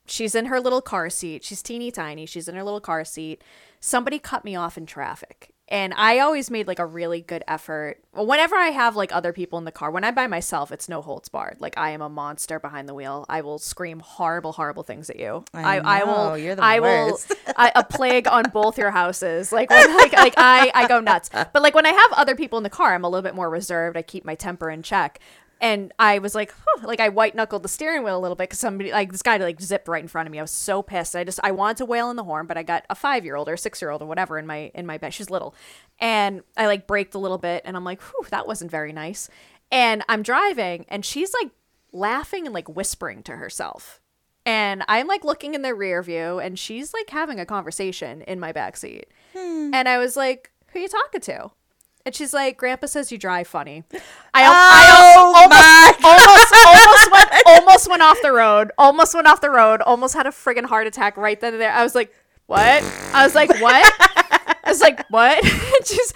she's in her little car seat. She's teeny tiny. She's in her little car seat. Somebody cut me off in traffic. And I always made, like, a really good effort. Whenever I have, like, other people in the car, when I'm by myself, it's no holds barred. Like, I am a monster behind the wheel. I will scream horrible, horrible things at you. I will. You're the worst. A plague on both your houses. Like, when, like I go nuts. But, like, when I have other people in the car, I'm a little bit more reserved. I keep my temper in check. And I was like, huh, like I white knuckled the steering wheel a little bit because somebody, like this guy, like zipped right in front of me. I was so pissed. I wanted to wail on the horn, but I got a 5-year-old or a 6-year-old or whatever in my bed. She's little, and I like braked a little bit, and I'm like, whew, that wasn't very nice. And I'm driving, and she's like laughing and like whispering to herself. And I'm like looking in the rear view and she's like having a conversation in my backseat. And I was like, who are you talking to? And she's like, Grandpa says you drive funny. I almost went off the road. Almost had a friggin' heart attack right then and there. I was like, what? I was like, what? and she's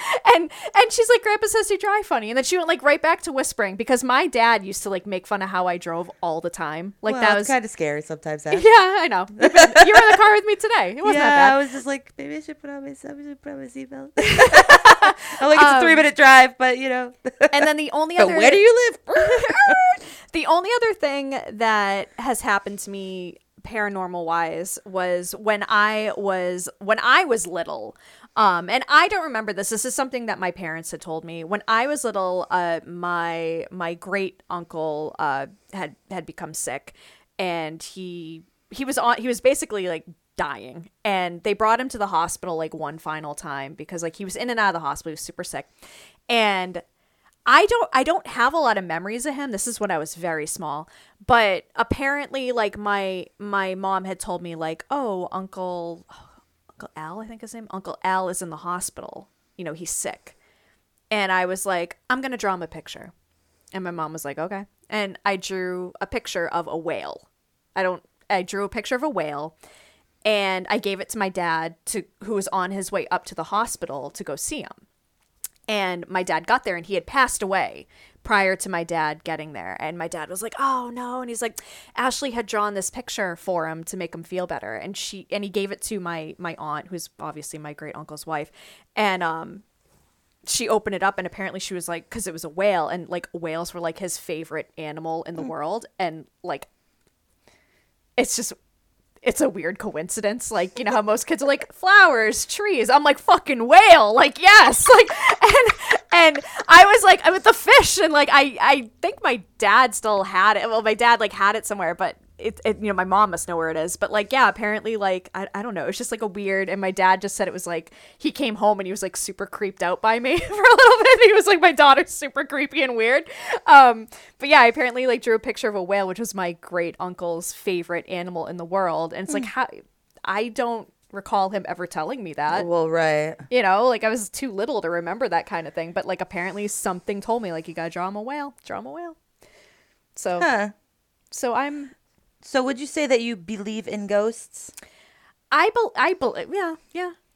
like, Grandpa says you drive funny. And then she went like right back to whispering, because my dad used to like make fun of how I drove all the time. Like, well, that was kind of scary sometimes. Actually. Yeah, I know. You were in the car with me today. It wasn't that bad. I was just like, maybe I should put on my seatbelt. I'm like, it's a 3-minute drive, but you know. And then the only other. But where do you live? The only other thing that has happened to me paranormal wise was when I was little. And I don't remember this. This is something that my parents had told me. When I was little, my great uncle had become sick, and he was basically like dying, and they brought him to the hospital like one final time, because like he was in and out of the hospital. He was super sick, and I don't have a lot of memories of him. This is when I was very small. But apparently like my mom had told me like, oh, Uncle Al, I think his name, Uncle Al is in the hospital. You know, he's sick. And I was like, I'm going to draw him a picture. And my mom was like, okay. And I drew a picture of a whale. I drew a picture of a whale, and I gave it to my dad, who was on his way up to the hospital to go see him. And my dad got there, and he had passed away prior to my dad getting there. And my dad was like, oh no. And he's like, Ashley had drawn this picture for him to make him feel better. And he gave it to my aunt, who's obviously my great uncle's wife. And she opened it up, and apparently she was like, because it was a whale, and like whales were like his favorite animal in the world. And like, it's a weird coincidence. Like, you know how most kids are like, flowers, trees. I'm like, fucking whale. Like, yes. Like, and I was like, I'm with the fish. And like, I think my dad still had it. Well, my dad like had it somewhere, but it you know, my mom must know where it is. But like, yeah, apparently like, I don't know. It's just like a weird, and my dad just said it was like, he came home and he was like super creeped out by me for a little bit. He was like, my daughter's super creepy and weird. But yeah, I apparently like drew a picture of a whale, which was my great uncle's favorite animal in the world. And it's like, how, I don't recall him ever telling me that. Well, right. You know, like I was too little to remember that kind of thing. But like, apparently something told me like, you gotta draw him a whale. So, So would you say that you believe in ghosts? Yeah.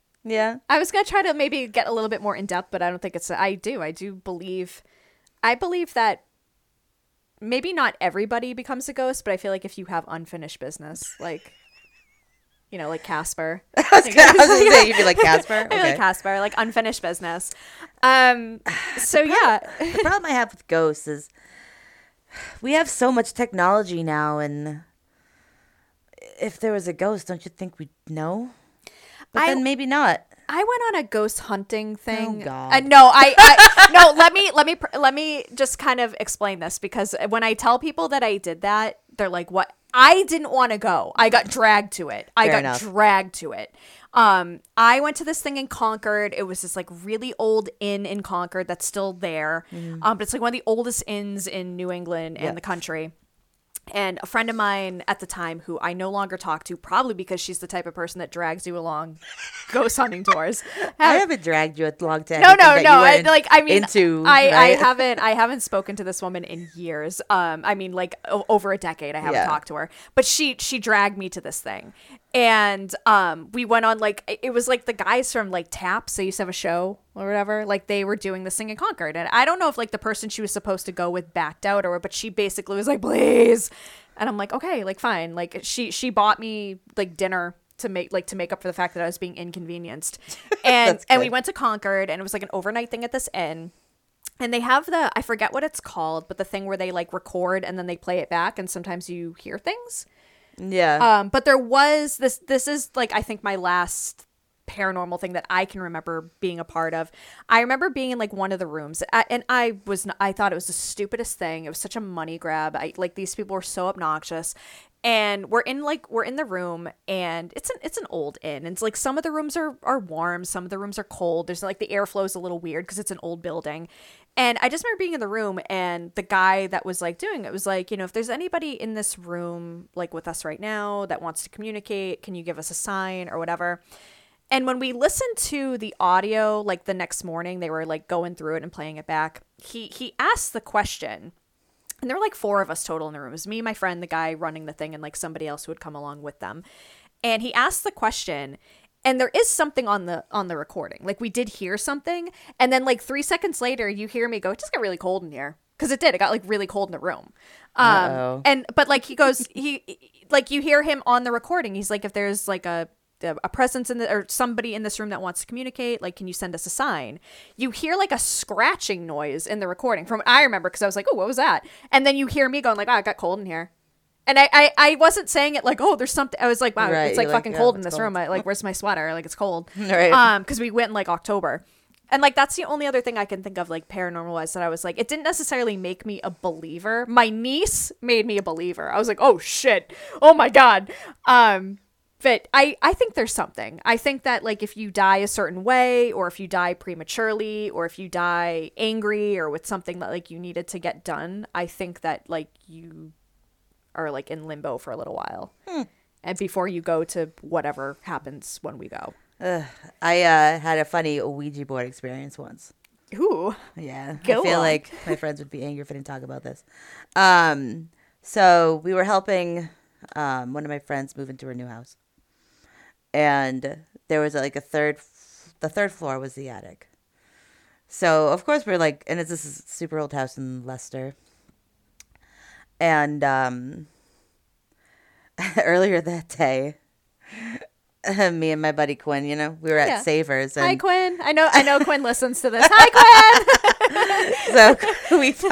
I was going to try to maybe get a little bit more in depth, but I don't think it's, I believe that maybe not everybody becomes a ghost, but I feel like if you have unfinished business, like, you know, like Casper. I was going to say, you'd be like Casper. Okay. I'd be like Casper, like unfinished business. The problem I have with ghosts is we have so much technology now, and if there was a ghost, don't you think we'd know? But then maybe not. I went on a ghost hunting thing. Oh, God. Let me just kind of explain this, because when I tell people that I did that, they're like, what? I didn't want to go. I got dragged to it. I went to this thing in Concord. It was this like really old inn in Concord that's still there. Mm. But it's like one of the oldest inns in New England and the country. And a friend of mine at the time, who I no longer talk to, probably because she's the type of person that drags you along ghost hunting tours. I haven't dragged you along to anything. No. I haven't spoken to this woman in years. Over a decade. I haven't talked to her, but she dragged me to this thing. And we went on like, it was like the guys from like TAPS, they used to have a show or whatever, like they were doing this thing in Concord. And I don't know if like the person she was supposed to go with backed out or what, but she basically was like, please. And I'm like, okay, like fine. Like she bought me like dinner to make up for the fact that I was being inconvenienced. And we went to Concord, and it was like an overnight thing at this inn. And they have I forget what it's called, but the thing where they like record and then they play it back, and sometimes you hear things. Yeah. But there was this is like, I think my last paranormal thing that I can remember being a part of. I remember being in like one of the rooms, and I thought it was the stupidest thing. It was such a money grab. These people were so obnoxious, and we're in the room, and it's an old inn. And it's like some of the rooms are warm. Some of the rooms are cold. There's like the airflow is a little weird because it's an old building. And I just remember being in the room, and the guy that was like doing it was like, you know, if there's anybody in this room like with us right now that wants to communicate, can you give us a sign or whatever? And when we listened to the audio, like the next morning, they were like going through it and playing it back. He asked the question, and there were like four of us total in the room. It was me, my friend, the guy running the thing, and like somebody else who would come along with them. And he asked the question, and there is something on the recording. Like, we did hear something, and then like 3 seconds later, you hear me go, "It just got really cold in here." Because it did. It got like really cold in the room. But like he goes, like you hear him on the recording. He's like, if there's like a presence in the, or somebody in this room that wants to communicate, like, can you send us a sign? You hear like a scratching noise in the recording from what I remember, because I was like, oh, what was that? And then you hear me going like, oh, it got cold in here. And I wasn't saying it like, oh, there's something. I was like, wow, right. It's like fucking cold in this room. I, like, where's my sweater? Like, it's cold. Right. Because we went in like October. And like, that's the only other thing I can think of, like, paranormal-wise, that I was like, it didn't necessarily make me a believer. My niece made me a believer. I was like, oh shit. Oh my God. But I think there's something. I think that, like, if you die a certain way, or if you die prematurely, or if you die angry, or with something that, like, you needed to get done, I think that, like, you are, like, in limbo for a little while. And before you go to whatever happens when we go. I had a funny Ouija board experience once. Ooh. Yeah. Go I feel on. Like my friends would be angry if I didn't talk about this. So we were helping one of my friends move into her new house. And there was like the third floor was the attic. So of course we're like, and it's this super old house in Leicester. And earlier that day, me and my buddy Quinn, you know, we were at Savers. And... Hi Quinn. I know Quinn listens to this. Hi Quinn. So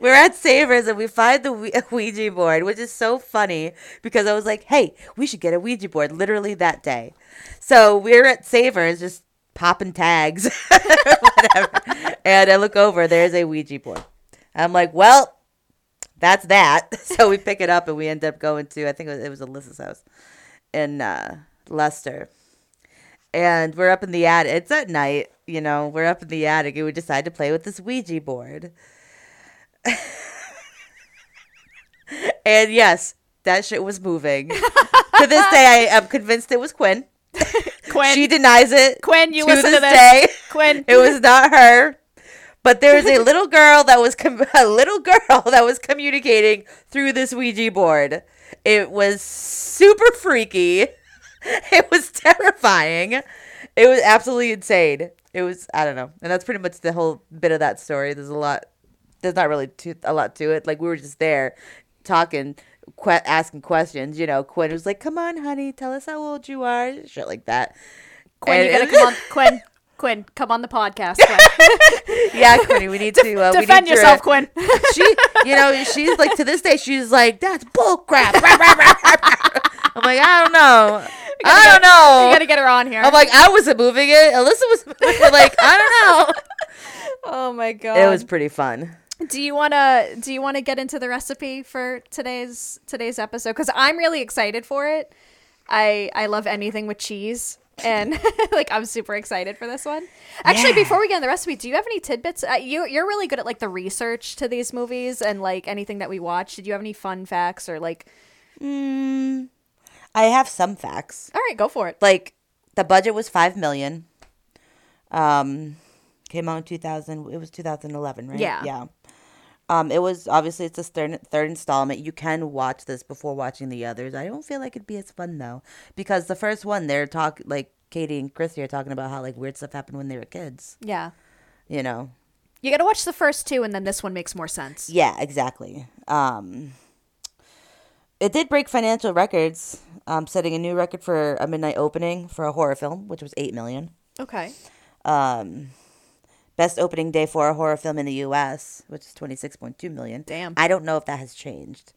we're at Savers and we find the Ouija board, which is so funny because I was like, hey, we should get a Ouija board literally that day. So we're at Savers just popping tags, whatever. And I look over, there's a Ouija board. I'm like, well, that's that. So we pick it up and we end up going to, I think it was Alyssa's house in Leicester. And we're up in the attic. It's at night, you know, we're up in the attic and we decide to play with this Ouija board. And yes, that shit was moving. To this day, I am convinced it was Quinn. Quinn. She denies it. Quinn, you listen to this. Day, Quinn. It was not her. But there was a little girl that was communicating through this Ouija board. It was super freaky. It was terrifying. It was absolutely insane. It was, I don't know. And that's pretty much the whole bit of that story. There's not really a lot to it. Like, we were just there talking, asking questions. You know, Quinn was like, come on, honey, tell us how old you are. Shit like that. Quinn, you're going to come on. Quinn, come on the podcast. Quinn. Yeah, Quinn, we need to defend yourself, Quinn. She, you know, she's like, to this day, she's like, that's bullcrap. I'm like, I don't know. You gotta get her on here. I'm like, I wasn't moving it. Alyssa was moving it. Like, I don't know. Oh my God, it was pretty fun. Do you wanna get into the recipe for today's episode? Because I'm really excited for it. I love anything with cheese. And like, I'm super excited for this one. Actually, before we get into the recipe, do you have any tidbits? You're really good at like the research to these movies and like anything that we watch. Did you have any fun facts or like? I have some facts. All right, go for it. Like, the budget was $5 million. Came out in 2000. It was 2011, right? Yeah. It was obviously it's the third installment. You can watch this before watching the others. I don't feel like it'd be as fun though, because the first one they're like Katie and Chrissy are talking about how like weird stuff happened when they were kids. Yeah, you know, you got to watch the first two, and then this one makes more sense. Yeah, exactly. It did break financial records, setting a new record for a midnight opening for a horror film, which was $8 million. Okay. Best opening day for a horror film in the U.S., which is $26.2 million. Damn. I don't know if that has changed.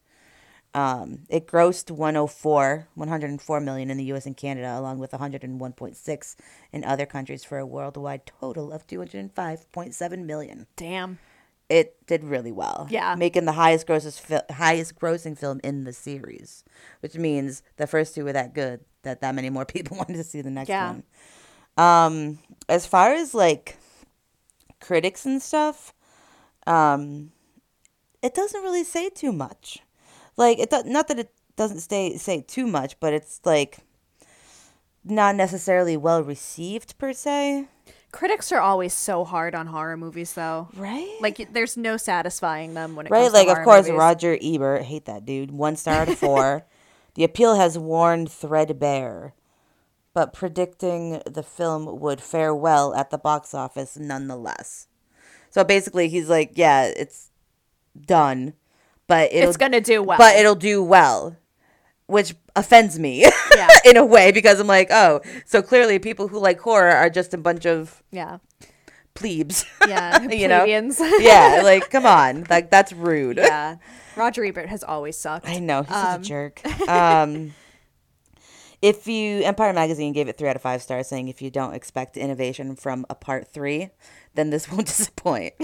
It grossed $104 million in the U.S. and Canada, along with $101.6 in other countries for a worldwide total of $205.7 million. Damn. It did really well. Yeah. Making the highest grossing film in the series, which means the first two were that good that many more people wanted to see the next one. As far as, like... critics and stuff, It doesn't really say too much. Like, not that it doesn't say too much, but it's, like, not necessarily well-received, per se. Critics are always so hard on horror movies, though. Right? Like, there's no satisfying them when it comes to horror movies. Right, like, of course, Roger Ebert, I hate that dude, 1 star out of 4. The appeal has worn threadbare, but predicting the film would fare well at the box office nonetheless. So, basically, he's like, yeah, it's done. But it's gonna do well. But it'll do well, which offends me in a way, because I'm like, oh, so clearly people who like horror are just a bunch of plebes. Yeah, you know? Yeah, like, come on, like, that's rude. Yeah, Roger Ebert has always sucked. I know, he's such a jerk. Empire Magazine gave it 3 out of 5 stars, saying if you don't expect innovation from a part 3. Then this won't disappoint.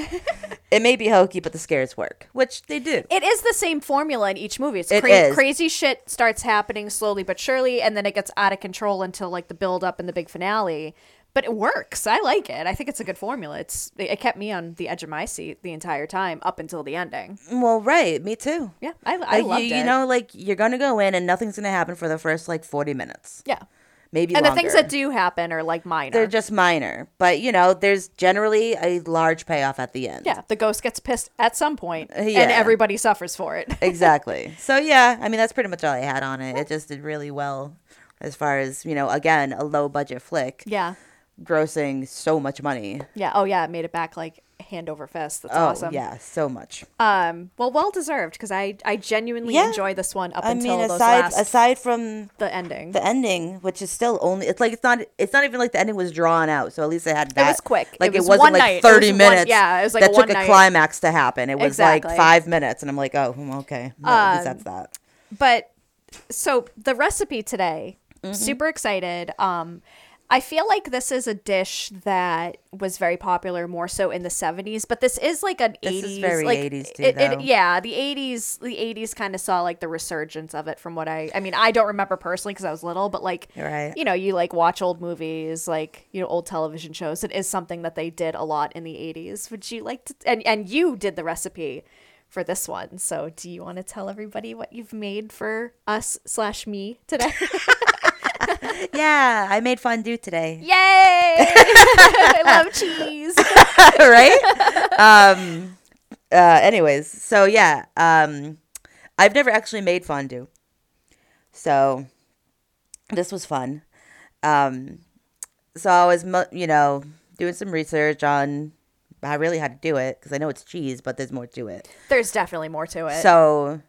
It may be hokey, but the scares work, which they do. It is the same formula in each movie. It's crazy shit starts happening slowly but surely, and then it gets out of control until, like, the build up and the big finale. But it works. I like it. I think it's a good formula. It kept me on the edge of my seat the entire time up until the ending. Well, right, me too. Yeah, I loved it. You know, like, you're gonna go in and nothing's gonna happen for the first, like, 40 minutes. Yeah. Maybe and longer. The things that do happen are, like, minor. They're just minor. But, you know, there's generally a large payoff at the end. Yeah. The ghost gets pissed at some point, and everybody suffers for it. Exactly. So, yeah. I mean, that's pretty much all I had on it. It just did really well as far as, you know, again, a low-budget flick. Yeah. Grossing so much money. Yeah. Oh, yeah. It made it back, like, hand over fist. That's awesome. Yeah. So much. Well-deserved, because I genuinely enjoy this one up until those last... aside from... The ending, which is still only... It's like, it's not even like the ending was drawn out, so at least they had that. It was quick. Like, it wasn't like 30 minutes that took a climax to happen. It was like 5 minutes, and I'm like, oh, okay. No, at least that's that. But, so, the recipe today, super excited. I feel like this is a dish that was very popular more so in the 70s, but this is like an 80s. This is very, like, 80s too, though. Yeah, the 80s. The 80s kind of saw, like, the resurgence of it from what I mean, I don't remember personally because I was little, but, like, you know, you, like, watch old movies, like, you know, old television shows. It is something that they did a lot in the 80s. Would you like to? And you did the recipe for this one. So do you want to tell everybody what you've made for us/me today? Yeah, I made fondue today. Yay! I love cheese. Right? Anyways, so yeah, I've never actually made fondue. So this was fun. So I was, you know, doing some research on how to do it, because I know it's cheese, but there's more to it. There's definitely more to it. So,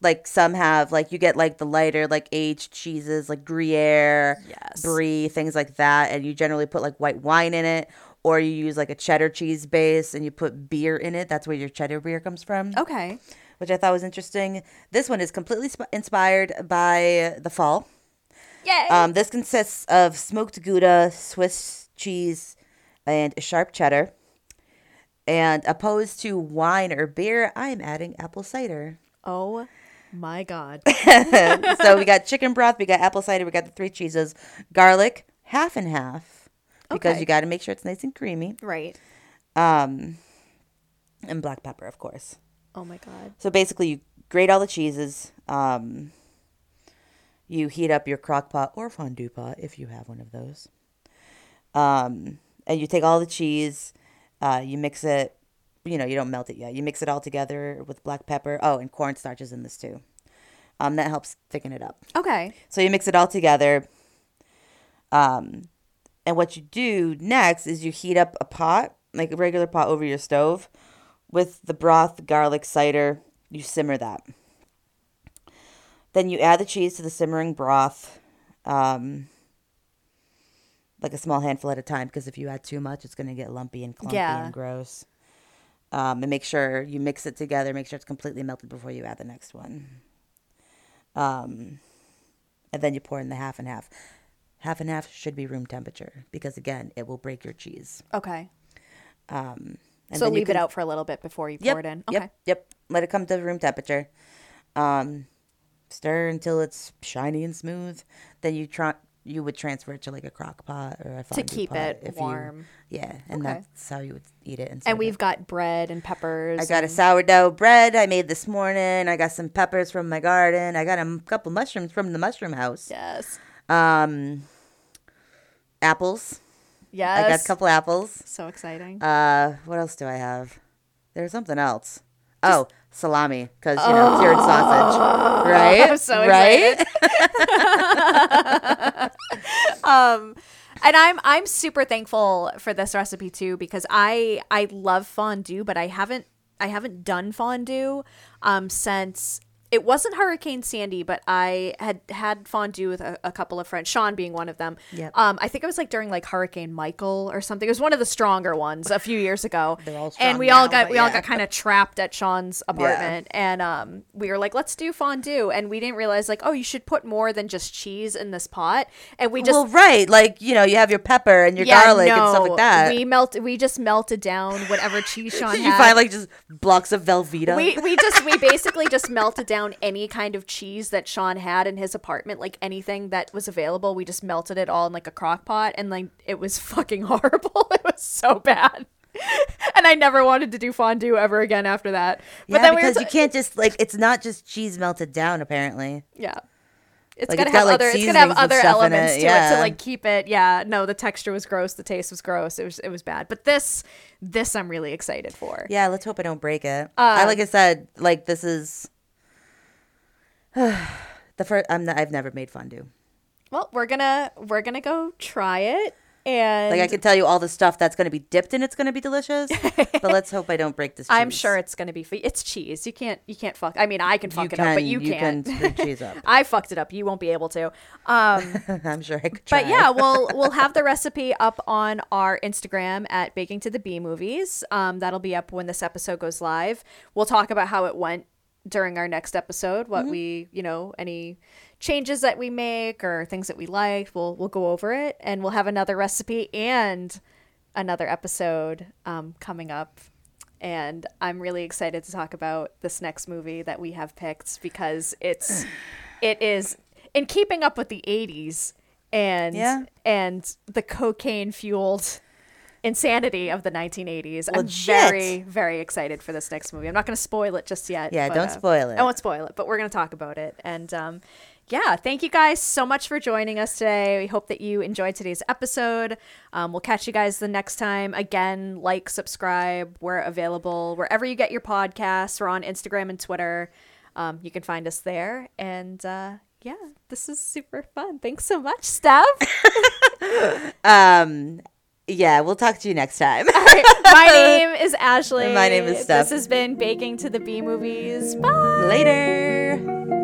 like, some have, like, you get, like, the lighter, like, aged cheeses, like Gruyere, Brie, things like that. And you generally put, like, white wine in it. Or you use, like, a cheddar cheese base and you put beer in it. That's where your cheddar beer comes from. Okay. Which I thought was interesting. This one is completely inspired by the fall. Yay! This consists of smoked Gouda, Swiss cheese, and sharp cheddar. And opposed to wine or beer, I'm adding apple cider. Oh, my God. So we got chicken broth, we got apple cider, we got the 3 cheeses, garlic, half and half, because you got to make sure it's nice and creamy. Right. And black pepper, of course. Oh, my God. So basically, you grate all the cheeses. You heat up your crock pot or fondue pot, if you have one of those. And you take all the cheese, you mix it. You know, you don't melt it yet. You mix it all together with black pepper. Oh, and cornstarch is in this too. That helps thicken it up. Okay. So you mix it all together. And what you do next is you heat up a pot, like a regular pot over your stove, with the broth, garlic, cider. You simmer that. Then you add the cheese to the simmering broth, like a small handful at a time, because if you add too much, it's going to get lumpy and clumpy and gross. And make sure you mix it together. Make sure it's completely melted before you add the next one. And then you pour in the half and half. Half and half should be room temperature because, again, it will break your cheese. Okay. And so leave it out for a little bit before you pour it in. Okay. Yep. Let it come to room temperature. Stir until it's shiny and smooth. Then you try you would transfer it to like a crock pot or a fondue pot. To keep it warm. Yeah, and that's how you would eat it. And we've got bread and peppers. I got a sourdough bread I made this morning. I got some peppers from my garden. I got a couple mushrooms from the mushroom house. Yes. Apples. Yes. I got a couple apples. So exciting. What else do I have? There's something else. Oh, salami, because, you know, cured sausage, right? I'm so excited. Right? And I'm super thankful for this recipe, too, because I love fondue, but I haven't done fondue since it wasn't Hurricane Sandy, but I had fondue with a couple of friends, Sean being one of them. Yep. I think it was like during like Hurricane Michael or something. It was one of the stronger ones a few years ago. They're all strong and we all got kind of trapped at Sean's apartment, and we were like, let's do fondue, and we didn't realize like, oh, you should put more than just cheese in this pot, and we just like, you know, you have your pepper and your garlic and stuff like that. We just melted down whatever cheese Sean had. You find like just blocks of Velveeta. We basically just melted down any kind of cheese that Sean had in his apartment, like anything that was available. We just melted it all in like a crock pot, and like it was fucking horrible. It was so bad, and I never wanted to do fondue ever again after that. But then because you can't just like, it's not just cheese melted down apparently. Yeah, it's like, it's gonna have other elements to it to like keep it. Yeah, no, the texture was gross, the taste was gross, it was bad. But this I'm really excited for. Yeah, let's hope I don't break it. Like I said, like this is. I've never made fondue. Well, we're gonna go try it, and like I can tell you all the stuff that's gonna be dipped in. It's gonna be delicious, but let's hope I don't break this cheese. I'm sure it's gonna be. It's cheese. You can't fuck. I mean, I can fuck it up, but you can't. You can screw cheese up. I fucked it up. You won't be able to. I'm sure I could try. But yeah, we'll have the recipe up on our Instagram at Baking to the B Movies. That'll be up when this episode goes live. We'll talk about how it went during our next episode, what we, you know, any changes that we make or things that we like, we'll go over it, and we'll have another recipe and another episode coming up. And I'm really excited to talk about this next movie that we have picked, because it is in keeping up with the 80s and the cocaine fueled insanity of the 1980s. Legit. I'm very, very excited for this next movie. I'm not going to spoil it just yet. Yeah, don't spoil it. I won't spoil it, but we're going to talk about it. And yeah, thank you guys so much for joining us today. We hope that you enjoyed today's episode. We'll catch you guys the next time. Again, like, subscribe. We're available wherever you get your podcasts. We're on Instagram and Twitter. You can find us there. And yeah, this is super fun. Thanks so much, Steph. Yeah, we'll talk to you next time. All right. My name is Ashley. My name is Steph. This has been Baking to the B Movies. Bye. Later.